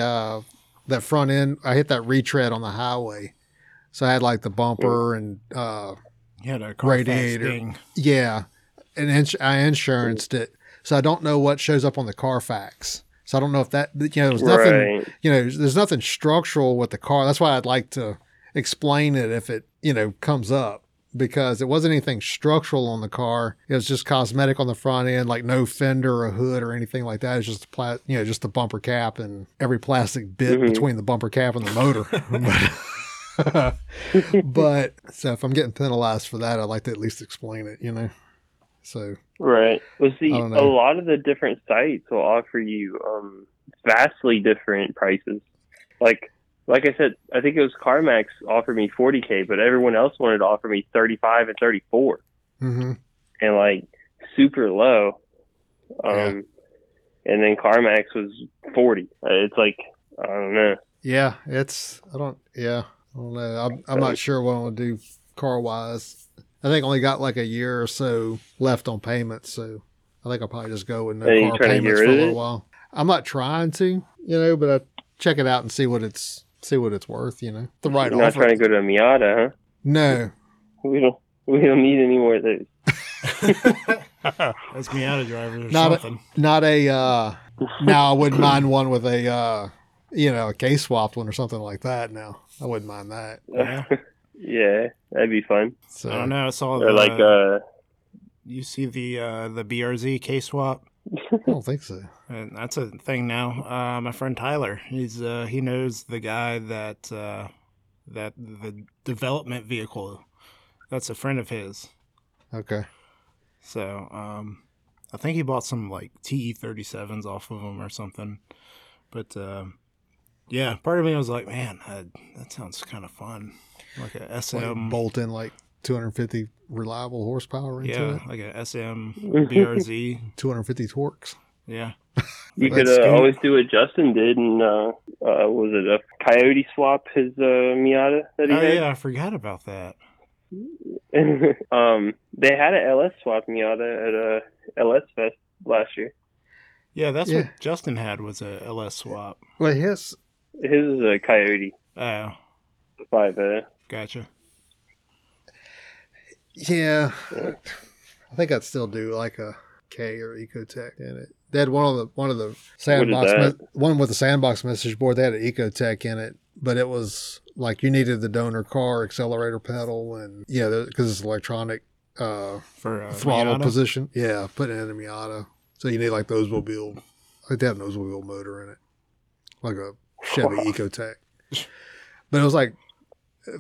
that front end. I hit that retread on the highway. So I had like the bumper and radiator. Thing. Yeah. And I insuranced it. So I don't know what shows up on the Carfax. So I don't know if that, you know, there's nothing, you know, there's nothing structural with the car. That's why I'd like to explain it if it, you know, comes up, because it wasn't anything structural on the car. It was just cosmetic on the front end, like no fender or hood or anything like that. It's just just the bumper cap and every plastic bit between the bumper cap and the motor. But so if I'm getting penalized for that, I'd like to at least explain it, you know. So right. Well, see, a lot of the different sites will offer you vastly different prices. Like I said, I think it was CarMax offered me $40,000, but everyone else wanted to offer me $35,000 and $34,000, and like super low. And then CarMax was $40,000. It's like I don't know. Yeah, it's I don't. Yeah. I don't know. I'm not sure what I'm going to do car-wise. I think I only got like a year or so left on payments, so I think I'll probably just go with no car payments for a little while. I'm not trying to, but I check it out and see what it's worth, The right offer. Not trying to go to a Miata, huh? No. We don't need any more of those. That's Miata drivers or something. I wouldn't mind one with a a case swapped one or something like that. Now I wouldn't mind that. Yeah, that'd be fun. So I don't know. I saw you see the BRZ case swap. I don't think so. And that's a thing now. My friend Tyler, he knows the guy that the development vehicle. That's a friend of his. Okay. So, I think he bought some like TE-37s off of him or something. But yeah, part of me was like, man, that sounds kind of fun. Like a SM, like bolt in like 250 reliable horsepower into it. Yeah, like a SM BRZ, 250 torques. Yeah. You could always do what Justin did, and was it a Coyote swap his Miata that he had? Yeah, I forgot about that. They had an LS swap Miata at a LS Fest last year. Yeah, that's what Justin had, was a LS swap. Well, his is a Coyote. Oh, 5A. Gotcha. Yeah, I think I'd still do like a K or Ecotec in it. They had one of the sandbox one with the sandbox message board. They had an Ecotec in it, but it was like you needed the donor car, accelerator pedal, and because it's electronic for throttle Miata position. Yeah, put it in a Miata. So you need like the Oldsmobile, like that Oldsmobile motor in it, like a Chevy Ecotec. But it was like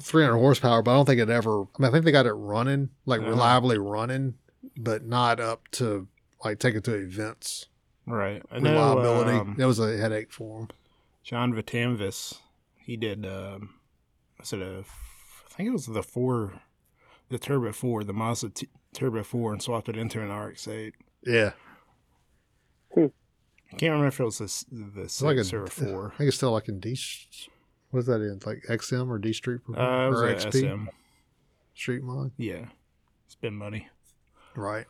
300 horsepower. But I don't think it ever. I mean, I think they got it running, like reliably running, but not up to like take it to events. Right. I know, reliability. That was a headache for him. John Vitanvis, he did. I think it was the Mazda Turbo 4, and swapped it into an RX-8. Yeah. I can't remember if it was the 6 or 4. I think it's still like in D. What's that in? It's like XM or D Street or XP? SM. Street Mod? Yeah. Spend money. Right.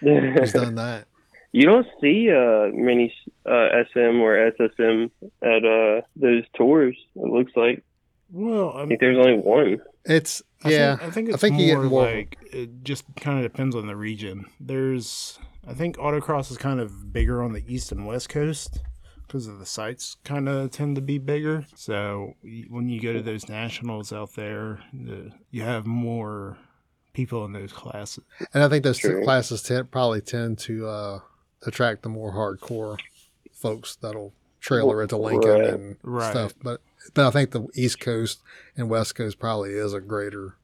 He's done that. You don't see many SM or SSM at those tours, it looks like. Well, I think there's only one. It's, yeah. I think you get more like, it just kind of depends on the region. I think autocross is kind of bigger on the east and west coast because of the sites kind of tend to be bigger. So when you go to those nationals out there, you have more people in those classes. And I think those classes probably tend to attract the more hardcore folks that'll trailer into Lincoln and stuff. But I think the East Coast and West Coast probably is a greater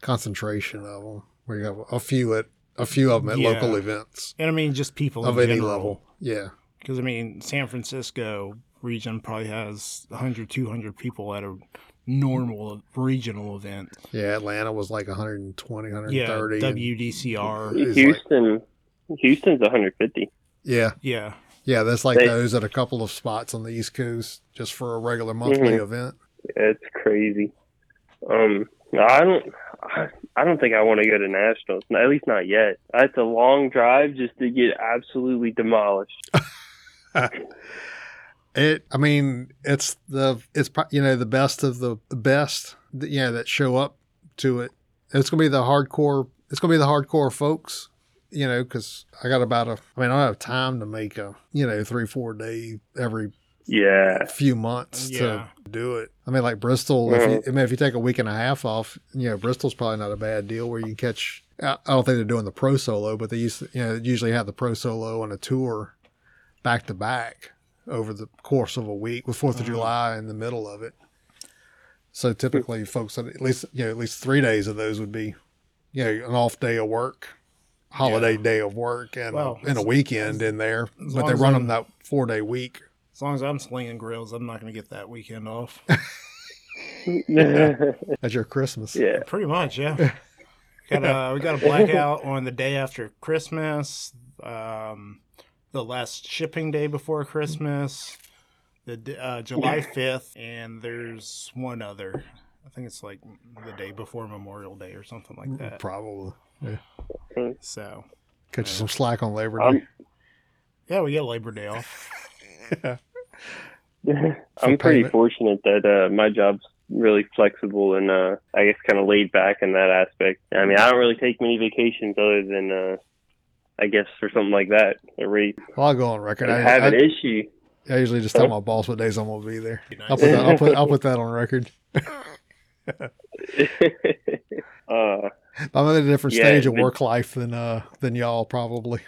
concentration of them, where you have a few of them at local events. And I mean, just people of any level. Yeah. Because, I mean, San Francisco region probably has 100, 200 people at a normal regional event. Yeah, Atlanta was like 120, 130. Yeah, WDCR. Houston's 150. Yeah. Yeah. Yeah, that's like those at a couple of spots on the East Coast just for a regular monthly event. It's crazy. I don't think I want to go to nationals. At least not yet. That's a long drive just to get absolutely demolished. It's the best of the best. That show up to it. It's gonna be the hardcore. It's gonna be the hardcore folks. Because I don't have time to make a 3-4 day every few months to do it. I mean, like Bristol, if you take a week and a half off, Bristol's probably not a bad deal where you can catch, I don't think they're doing the pro solo, but they usually have the pro solo on a tour back to back over the course of a week with 4th of July in the middle of it. So typically folks, at least 3 days of those would be, an off day of work, holiday day of work and a weekend in there, but they run them that 4 day week. As long as I'm slinging grills, I'm not going to get that weekend off. That's your Christmas. Yeah, pretty much. Yeah, we got a blackout on the day after Christmas, the last shipping day before Christmas, the July 5th, and there's one other. I think it's like the day before Memorial Day or something like that. Probably. Yeah. So Cut you some slack on Labor Day. Yeah, we get Labor Day off. Yeah. I'm pretty fortunate that my job's really flexible and I guess kind of laid back in that aspect. I mean, I don't really take many vacations other than, I guess, for something like that. Well, I'll go on record. I have an issue. I usually just tell my boss what days I'm going to be there. I'll put that on record. I'm at a different stage of work life than y'all probably.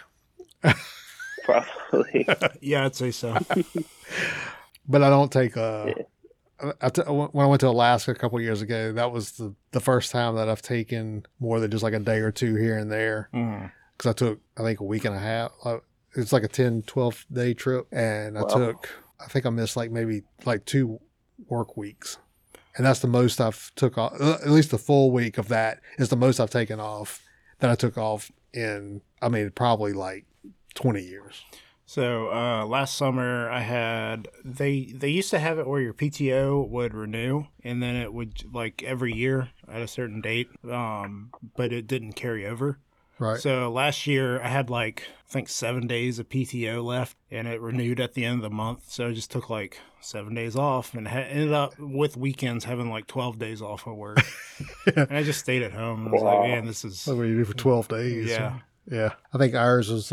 Probably. Yeah, I'd say so. But I don't take when I went to Alaska a couple of years ago, that was the first time that I've taken more than just like a day or two here and there. Because I took, I think, a week and a half. It's like a 10, 12-day trip. And I missed like maybe like 2 work weeks. And that's the most I've took off. At least the full week of that is the most I've taken off that I took off in, I mean, probably like 20 years. So last summer I had, they used to have it where your PTO would renew and then it would like every year at a certain date, but it didn't carry over. Right. So last year I had like, I think 7 days of PTO left and it renewed at the end of the month. So I just took like 7 days off and ended up with weekends having like 12 days off of work. Yeah. And I just stayed at home. I was like, man, this is. That's what you do for 12 days. Yeah. Yeah. I think ours was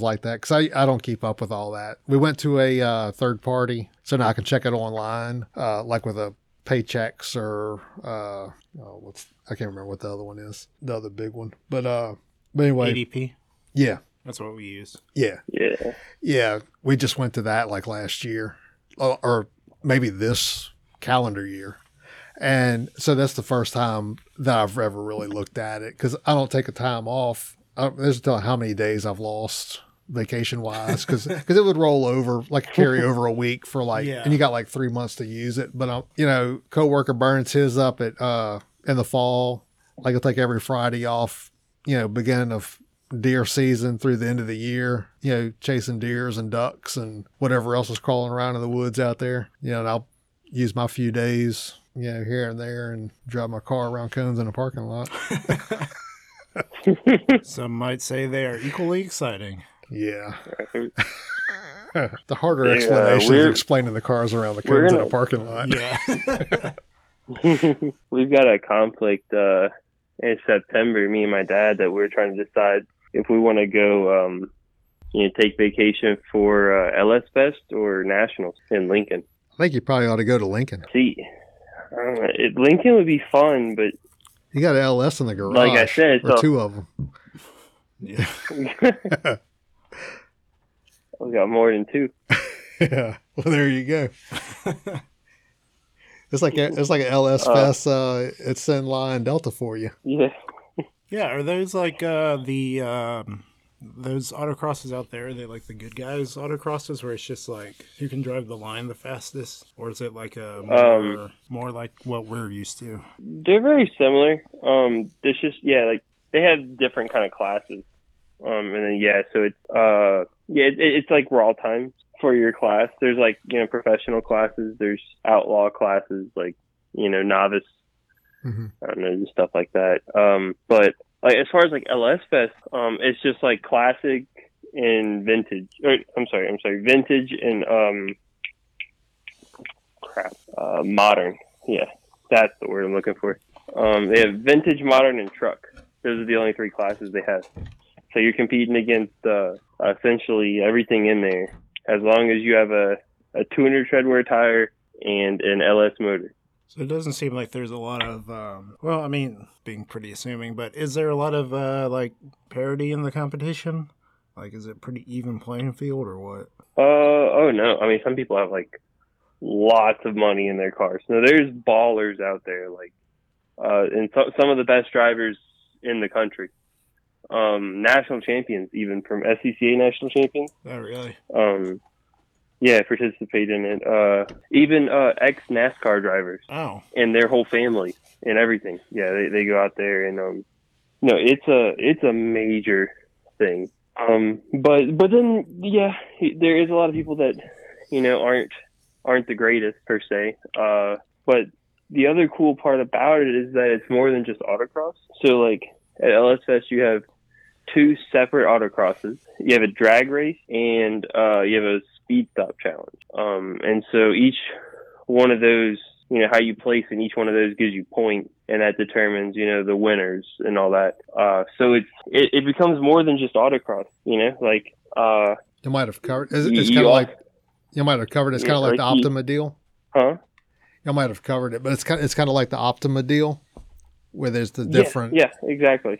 like that because I don't keep up with all that. We went to a third party, so now I can check it online, like with a Paychex or I can't remember what the other one is, the other big one. But anyway, ADP. Yeah, that's what we use. Yeah. We just went to that like last year, or maybe this calendar year. And so that's the first time that I've ever really looked at it because I don't take a time off. There's no telling how many days I've lost vacation-wise because it would roll over, like carry over a week for like, and you got like 3 months to use it. But, coworker burns his up at in the fall. Like I'll take every Friday off, beginning of deer season through the end of the year, chasing deers and ducks and whatever else is crawling around in the woods out there. And I'll use my few days here and there and drive my car around cones in a parking lot. Some might say they are equally exciting. Yeah. The harder explanation is explaining the cars around the cones in a parking lot. Yeah. We've got a conflict in September, me and my dad, that we're trying to decide if we want to go take vacation for LS Fest or Nationals in Lincoln. I think you probably ought to go to Lincoln. See, Lincoln would be fun, but you got an LS in the garage. Like I said, or 2 of them. Yeah, we got more than 2. Yeah, well, there you go. it's like an LS Fest. It's in line Delta for you. Yeah, yeah. Are those like the those autocrosses out there? Are they like the good guys autocrosses, where it's just like who can drive the line the fastest, or is it like a more like what we're used to? They're very similar. It's just like. They have different kind of classes, and then so it's it's like raw time for your class. There's like professional classes. There's outlaw classes, like novice, I don't know, just stuff like that. But like as far as like LS Fest, it's just like classic and vintage. Or I'm sorry, vintage and modern. Yeah, that's the word I'm looking for. They have vintage, modern, and truck. Those are the only 3 classes they have. So you're competing against essentially everything in there, as long as you have a 200 treadwear tire and an LS motor. So it doesn't seem like there's a lot of, being pretty assuming, but is there a lot of parity in the competition? Like, is it pretty even playing field or what? Oh, no. I mean, some people have like lots of money in their cars. No, there's ballers out there, like, and some of the best drivers in the country, national champions, even from SCCA national champions. Oh, really? Participate in it. Even ex NASCAR drivers. Oh. And their whole family and everything. Yeah, they go out there and it's a major thing. But then there is a lot of people that aren't the greatest per se. But the other cool part about it is that it's more than just autocross. So, like, at LS Fest, you have two separate autocrosses. You have a drag race and you have a speed stop challenge. And so each one of those, you know, how you place in each one of those gives you points, and that determines, you know, the winners and all that. So it becomes more than just autocross, you know, like you might have covered. It's kind of like you might have covered. It's kind of like the Optima deal, huh? You might have covered it, but it's kind of like the Optima deal, where there's the different. Yeah, exactly.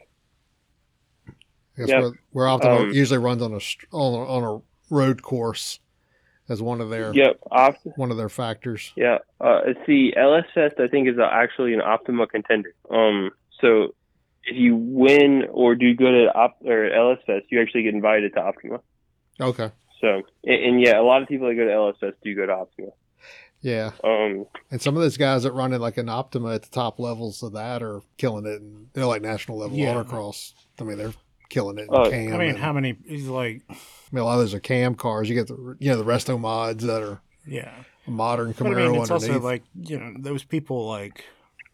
I guess where Optima usually runs on a road course. As one of their one of their factors. Yeah. See, LS Fest, I think, is actually an Optima contender. So if you win or do good at LS Fest, you actually get invited to Optima. Okay. So, and yeah, a lot of people that go to LS Fest do go to Optima. Yeah. And some of those guys that run in like an Optima at the top levels of that are killing it. And they're like national level autocross. I mean, they're killing it. How many? He's like, a lot of those are cam cars. You get the, you know, the resto mods that are a modern Camaro. But I mean, it's underneath. Also like, you know, those people like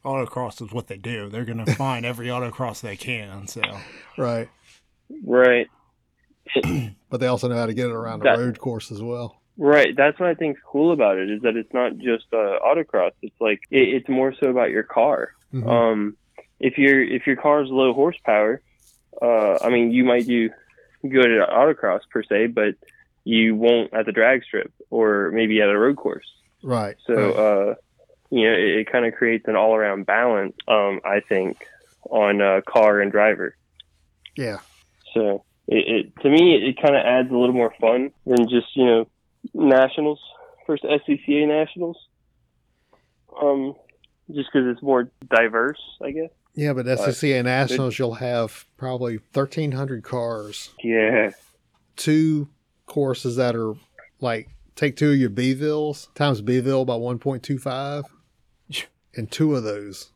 autocross is what they do. They're gonna find every autocross they can. So right. But they also know how to get it around the road course as well. Right. That's what I think's cool about it, is that it's not just autocross. It's like it's more so about your car. Mm-hmm. If your car is low horsepower. I mean, you might do good at autocross per se, but you won't at the drag strip or maybe at a road course. Right. So, you know, it kind of creates an all-around balance, I think, on car and driver. Yeah. So, it to me, it kind of adds a little more fun than just, you know, nationals, first SCCA nationals, just because it's more diverse, I guess. Yeah, but SCCA Nationals, you'll have probably 1,300 cars. Yeah. Two courses that are like, take two of your Bevilles, times Beville by 1.25, and two of those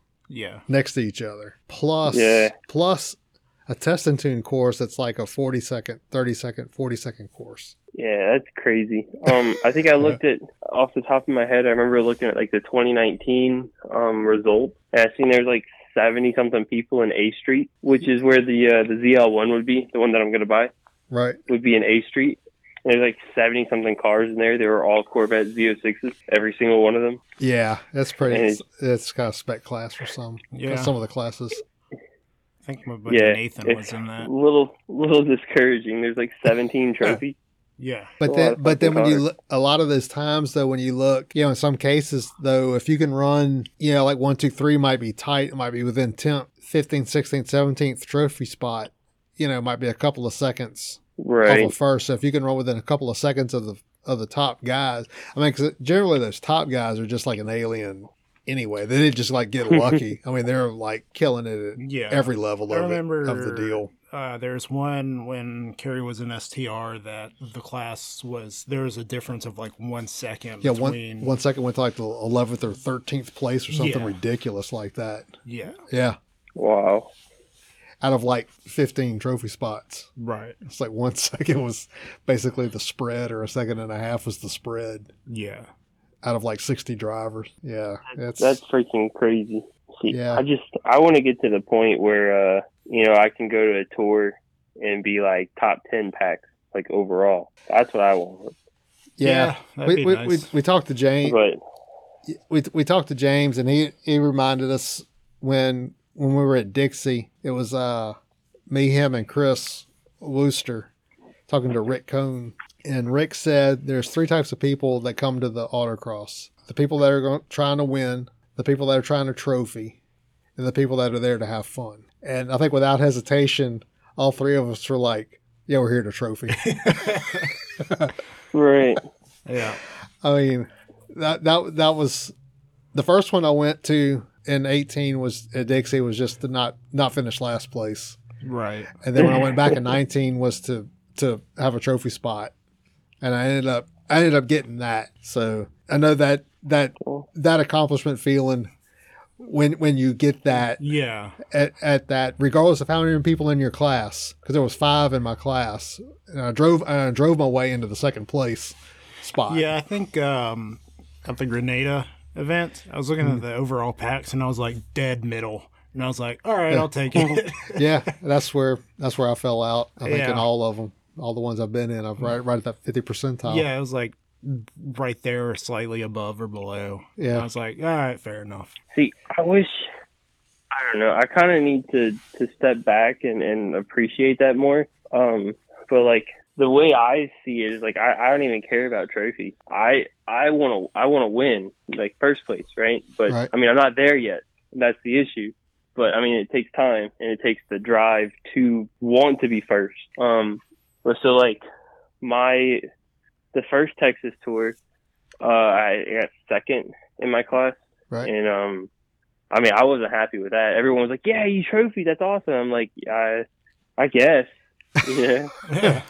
next to each other. Plus a test and tune course that's like a 40-second, 30-second, 40-second course. Yeah, that's crazy. I think I looked at, off the top of my head, I remember looking at like the 2019 results, and I seen there's like 70-something people in A Street, which is where the ZL1 would be, the one that I'm going to buy, right? Would be in A Street. And there's like 70-something cars in there. They were all Corvette Z06s, every single one of them. Yeah, that's pretty. It's kind of spec class for some. Yeah, some of the classes. I think my buddy Nathan was in that. Little discouraging. There's like 17 trophies. Yeah, but then when you look, a lot of those times though, when you look, you know, in some cases though, if you can run, you know, like 1, 2, 3 might be tight, it might be within 10th, 15th, 16th, 17th trophy spot, you know, it might be a couple of seconds right off of first. So if you can run within a couple of seconds of the top guys, I mean, because generally those top guys are just like an alien anyway. They didn't just like get lucky. I mean, they're like killing it at every level of the deal. There's one when Kerry was in STR that the class was, there was a difference of like 1 second. Yeah, between... one second went to like the 11th or 13th place or something ridiculous like that. Yeah. Yeah. Wow. Out of like 15 trophy spots. Right. It's like 1 second was basically the spread, or a second and a half was the spread. Yeah. Out of like 60 drivers. Yeah. That's freaking crazy. See, yeah. I want to get to the point where, you know, I can go to a tour and be like top 10 packs, like overall. That's what I want. Yeah. That'd be nice. We talked to James, we talked to James, and he reminded us when we were at Dixie, it was, me, him, and Chris Wooster talking to Rick Cohn. And Rick said, there's three types of people that come to the autocross: the people that are trying to win, the people that are trying to trophy, and the people that are there to have fun. And I think without hesitation, all three of us were like, yeah, we're here to trophy. Right. Yeah. I mean, that was the first one I went to in 2018 was at Dixie, was just to not finish last place. Right. And then when I went back in 2019 was to have a trophy spot. And I ended up getting that. So I know that accomplishment feeling when you get that at that, regardless of how many people in your class, because there was 5 in my class, and I drove my way into the second place spot. Yeah, I think at the Grenada event, I was looking at the overall packs, and I was like dead middle, And I was like, all right, I'll take it. Yeah, that's where I fell out. I think in all of them, all the ones I've been in, I'm right at that 50th percentile. Yeah, I was like right there or slightly above or below. Yeah. And I was like, all right, fair enough. See, I wish, I don't know, I kind of need to step back and appreciate that more. But like the way I see it is like, I don't even care about trophy. I want to win, like first place, right? But right. I mean, I'm not there yet. That's the issue. But I mean, it takes time and it takes the drive to want to be first. But so like the first Texas tour, I got second in my class. Right. And, I mean, I wasn't happy with that. Everyone was like, yeah, you trophy. That's awesome. I'm like, I guess. Yeah. Yeah.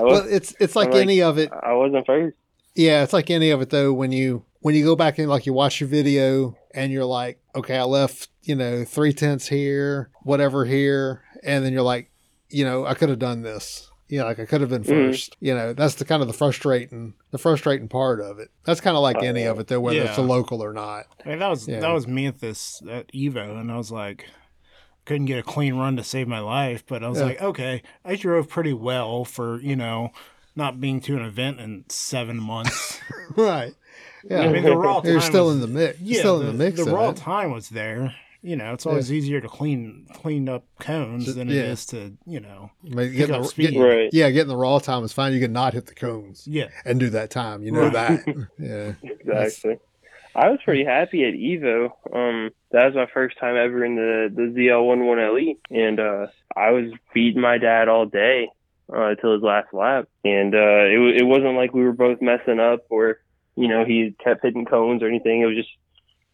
Well, it's like any of it. I wasn't first. Yeah. It's like any of it though. When you go back and like you watch your video and you're like, okay, I left, 0.3 here, whatever here. And then you're like, I could have done this. Like I could have been first. Mm-hmm. That's the kind of the frustrating part of it. That's kind of like any of it though, whether it's a local or not. I mean, that was me at this at Evo, and I was like, couldn't get a clean run to save my life, but I was like, okay, I drove pretty well for not being to an event in 7 months. Right. Yeah. I mean, the raw time. You're still in the mix. Yeah, still in the mix. The raw time was there. It's always easier to clean up cones than it is to, getting the raw time is fine. You can not hit the cones and do that time. That. Yeah. Exactly. I was pretty happy at EVO. That was my first time ever in the ZL11LE. And I was beating my dad all day until his last lap. And it wasn't like we were both messing up or, he kept hitting cones or anything. It was just,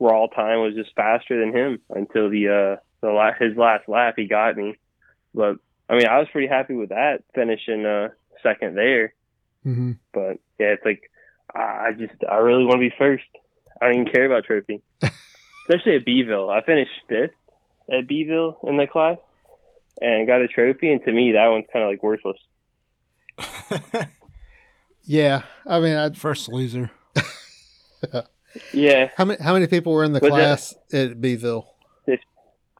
raw time was just faster than him until his last lap. He got me, but I mean I was pretty happy with that, finishing second there. Mm-hmm. But yeah, it's like I really want to be first. I don't even care about trophy, especially at Beeville. I finished fifth at Beeville in the class and got a trophy, and to me that one's kind of like worthless. Yeah, I mean first loser. Yeah. How many people were in the class at Beeville?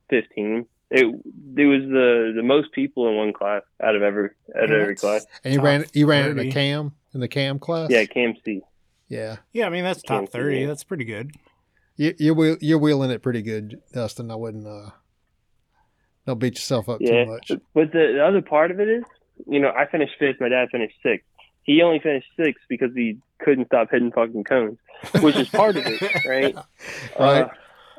15. It was the most people in one class out of every class. And you ran in the cam class? Yeah, cam C. Yeah. Yeah, I mean that's cam top 30. That's pretty good. You're wheeling it pretty good, Dustin. I wouldn't don't beat yourself up too much. But the other part of it is, I finished fifth. My dad finished sixth. He only finished sixth because he couldn't stop hitting fucking cones, which is part of it, right? Right.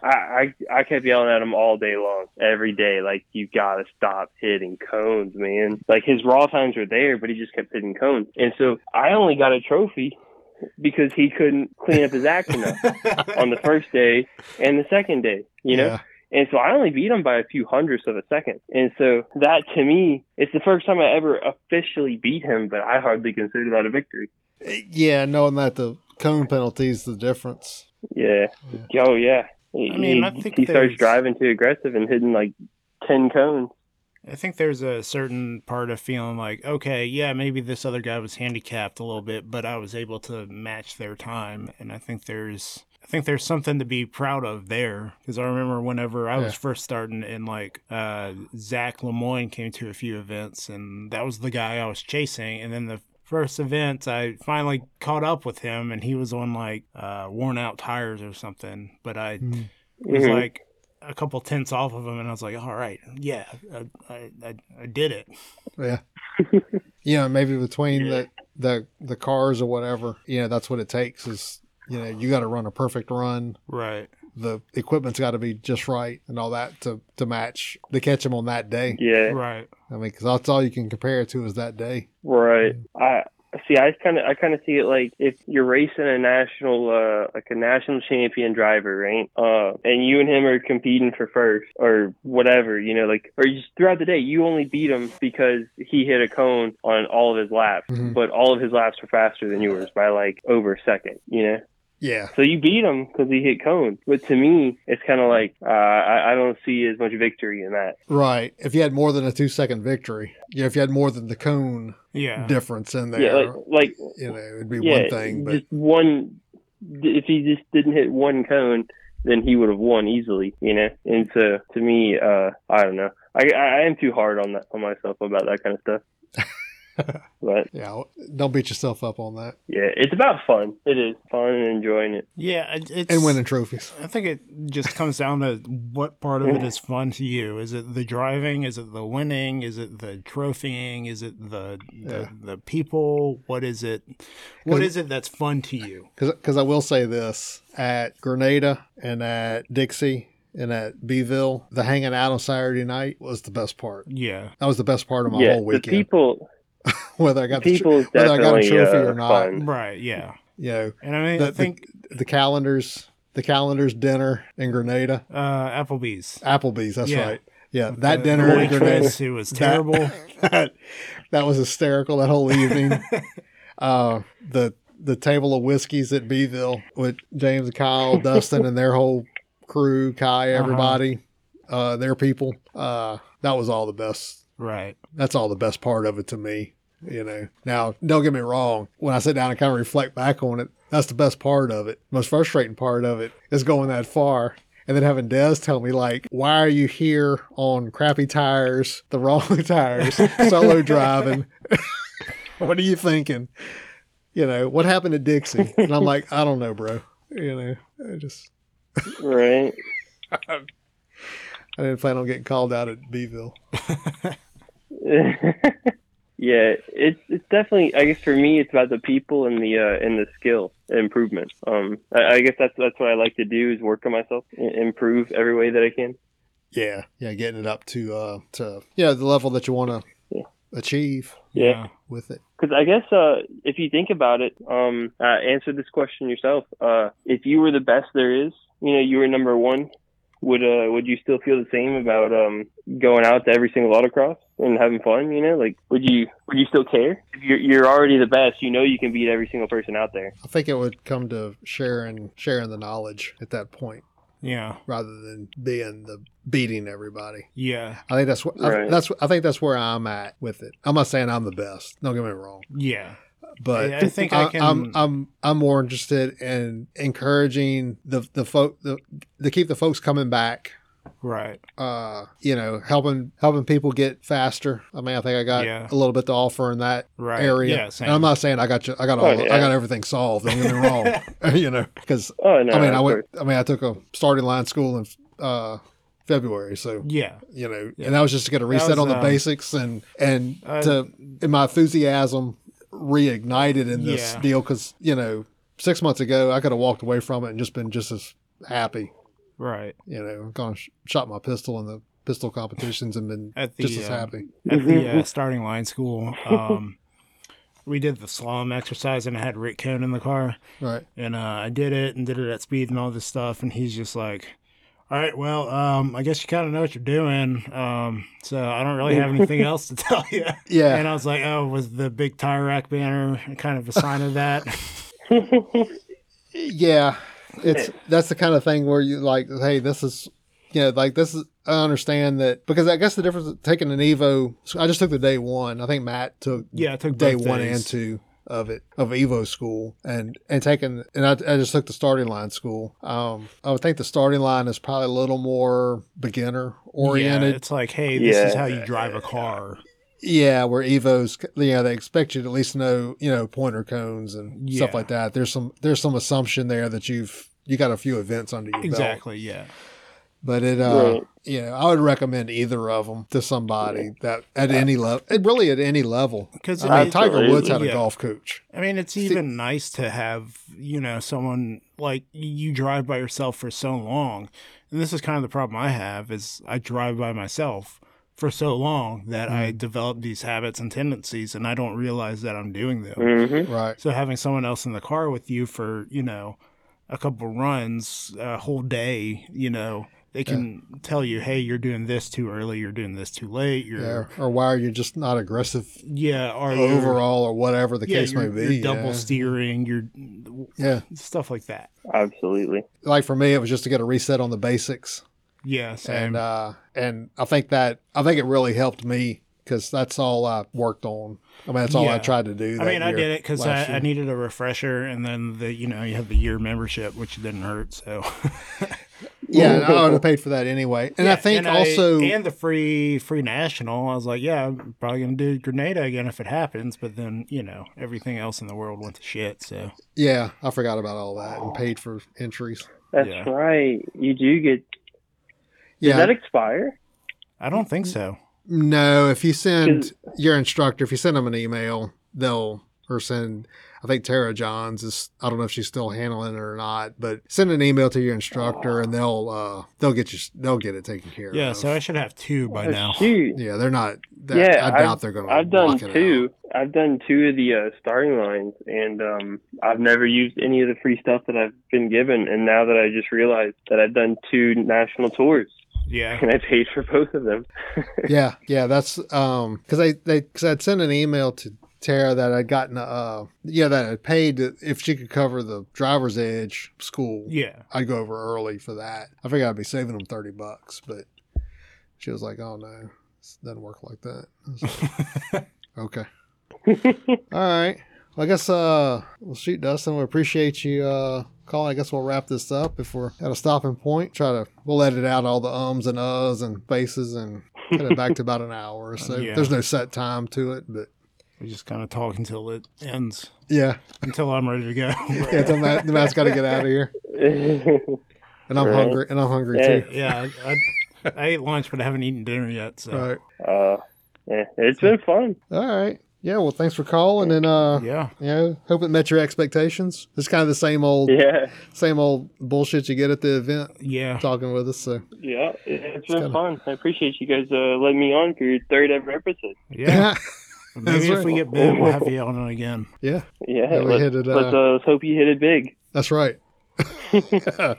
I kept yelling at him all day long, every day. Like, you gotta stop hitting cones, man. Like, his raw times were there, but he just kept hitting cones. And so I only got a trophy because he couldn't clean up his act enough on the first day and the second day, Yeah. And so I only beat him by a few hundredths of a second. And so that, to me, it's the first time I ever officially beat him, but I hardly consider that a victory. Yeah, knowing that the cone penalty is the difference. Yeah. Oh, yeah. I think he starts driving too aggressive and hitting like 10 cones. I think there's a certain part of feeling like, okay, yeah, maybe this other guy was handicapped a little bit, but I was able to match their time. And I think there's something to be proud of there, because I remember whenever I was first starting and like Zach Lemoyne came to a few events, and that was the guy I was chasing. And then the first event I finally caught up with him, and he was on like worn out tires or something, but I was like a couple tenths off of him, and I was like, all right, yeah, I did it. Yeah. Maybe between the cars or whatever, that's what it takes is, you got to run a perfect run. Right. The equipment's got to be just right and all that to match, to catch them on that day. Yeah. Right. I mean, because that's all you can compare it to is that day. Right. I kind of see it like if you're racing a national, like a national champion driver, right? And you and him are competing for first or whatever, or just throughout the day, you only beat him because he hit a cone on all of his laps, but all of his laps were faster than yours by like over a second, Yeah. So you beat him because he hit cones. But to me, it's kind of like I don't see as much victory in that. Right. If you had more than a 2-second victory, if you had more than the cone difference in there, it'd be one thing. But if he just didn't hit one cone, then he would have won easily, you know? And so to me, I don't know. I am too hard on myself about that kind of stuff. But yeah, don't beat yourself up on that. Yeah, it's about fun. It is fun and enjoying it. Yeah, and winning trophies. I think it just comes down to what part of it is fun to you. Is it the driving? Is it the winning? Is it the trophying? Is it the people? What is it? What is it that's fun to you? Because I will say this: at Grenada and at Dixie. And at Beeville, the hanging out on Saturday night was the best part. Yeah. That was the best part of my whole weekend. The people, whether I got a trophy or not. Fun. Right, yeah. You know, and I mean, I think the calendars, dinner in Grenada. Applebee's, that's right. Yeah, that dinner in Grenada. It was terrible. That was hysterical that whole evening. The table of whiskeys at Beeville with James, Kyle, Dustin, and their whole crew, Kai, everybody, their people. That was all the best. Right. That's all the best part of it to me, you know. Now, don't get me wrong. When I sit down and kind of reflect back on it, that's the best part of it. Most frustrating part of it is going that far. And then having Des tell me, like, why are you here on crappy tires, the wrong tires, solo driving? What are you thinking? You know, what happened to Dixie? And I'm like, I don't know, bro. You know, I just... Right. I didn't plan on getting called out at Beeville. Yeah, it's definitely. I guess for me, it's about the people and the skill improvement. I guess that's what I like to do is work on myself, and improve every way that I can. Yeah, getting it up to the level that you want to achieve. Yeah, with it. Because I guess if you think about it, answer this question yourself. If you were the best there is, you know, you were number one, would you still feel the same about going out to every single autocross and having fun? You know, like would you still care? If you're already the best. You know, you can beat every single person out there. I think it would come to sharing the knowledge at that point. Yeah. Rather than beating everybody. Yeah. I think that's where I'm at with it. I'm not saying I'm the best. Don't get me wrong. Yeah. But I think I'm more interested in encouraging the keep the folks coming back. Right. You know, helping people get faster. I mean, I think I got a little bit to offer in that area. Yeah, same. And I'm not saying I got everything solved. Don't get me wrong. You know, because I took a starting line school in February, so you know, and that was just to get a reset on the basics and my enthusiasm reignited in this deal because, you know, 6 months ago I could have walked away from it and just been just as happy. Right. You know, I've gone shot my pistol in the pistol competitions and been just as happy. At the starting line school, we did the slalom exercise and I had Rick Cohn in the car. Right. And I did it at speed and all this stuff. And he's just like, all right, well, I guess you kind of know what you're doing. So I don't really have anything else to tell you. Yeah. And I was like, oh, was the big tire rack banner kind of a sign of that? Yeah. That's the kind of thing where you like, hey, this is, you know, like this is, I understand that because I guess the difference of taking an Evo, so I just took the day one. I think Matt took day one and two of Evo school and I just took the starting line school. I would think the starting line is probably a little more beginner oriented. Yeah, it's like, hey, this is how you drive a car. Yeah, where Evo's, you know, they expect you to at least know, you know, pointer cones and stuff like that. There's some assumption there that you got a few events under your belt. Yeah. But it, you know, I would recommend either of them to somebody that at any level, really at any level. Because Tiger Woods had a golf coach. I mean, it's even nice to have, you know, someone like you drive by yourself for so long. And this is kind of the problem I have is I drive by myself for so long that I develop these habits and tendencies and I don't realize that I'm doing them. Mm-hmm. Right. So having someone else in the car with you for, you know, a couple runs, a whole day, you know, they can tell you, hey, you're doing this too early, you're doing this too late. Or why are you just not aggressive? Yeah. Or overall or whatever the case may be. You're double steering, stuff like that. Absolutely. Like for me, it was just to get a reset on the basics. Yeah, same. And I think it really helped me because that's all I worked on. I mean, that's all I tried to do. I did it because I needed a refresher, and then you have the year membership, which didn't hurt. So Yeah, I would have paid for that anyway. And yeah, I think and also... and the free national. I was like, yeah, I'm probably going to do Grenada again if it happens. But then, you know, everything else in the world went to shit, so... Yeah, I forgot about all that and paid for entries. That's right. You do get... Does that expire? I don't think so. No, if you send your instructor, if you send them an email, they'll... Or send, I think Tara Johns is, I don't know if she's still handling it or not, but send an email to your instructor and they'll get it taken care of. Yeah, so I should have two by now. Shoot. Yeah, they're not. I doubt they're going to. I've done two. I've done two of the starting lines, and I've never used any of the free stuff that I've been given. And now that I just realized that I've done two national tours. Yeah. And I paid for both of them. yeah. That's because I'd sent an email to Tara that I'd gotten, that I'd paid if she could cover the Driver's Edge school. Yeah. I'd go over early for that. I figured I'd be saving them $30, but she was like, oh no, it doesn't work like that. Like, okay. All right. Well, I guess, well, shoot, Dustin, we appreciate you, calling. I guess we'll wrap this up if we're at a stopping point. We'll edit out all the ums and uhs and faces and get it back to about an hour or so. Yeah. There's no set time to it, but. We just kind of talk until it ends. Yeah. Until I'm ready to go. Yeah, until Matt's got to get out of here. And I'm hungry. And I'm hungry too. Yeah. I ate lunch, but I haven't eaten dinner yet. So. Right. It's been fun. All right. Yeah. Well, thanks for calling, and hope it met your expectations. It's kind of the same old bullshit you get at the event. Yeah. Talking with us. So. Yeah, it's been fun. I appreciate you guys letting me on for your third ever episode. Yeah. Maybe if we get big, we'll have you on again. Yeah. Yeah. Let's hope you hit it big. That's right. All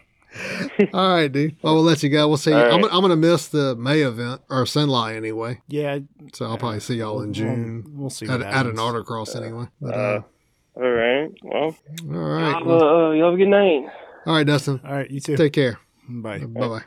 right, dude. Well, we'll let you go. We'll see you. Right. I'm going to miss the May event, or Senlai anyway. Yeah. So I'll probably see y'all in June. We'll see what happens. At an autocross anyway. But, all right. Well. All right. Well, y'all have a good night. All right, Dustin. All right. You too. Take care. Bye. Bye-bye.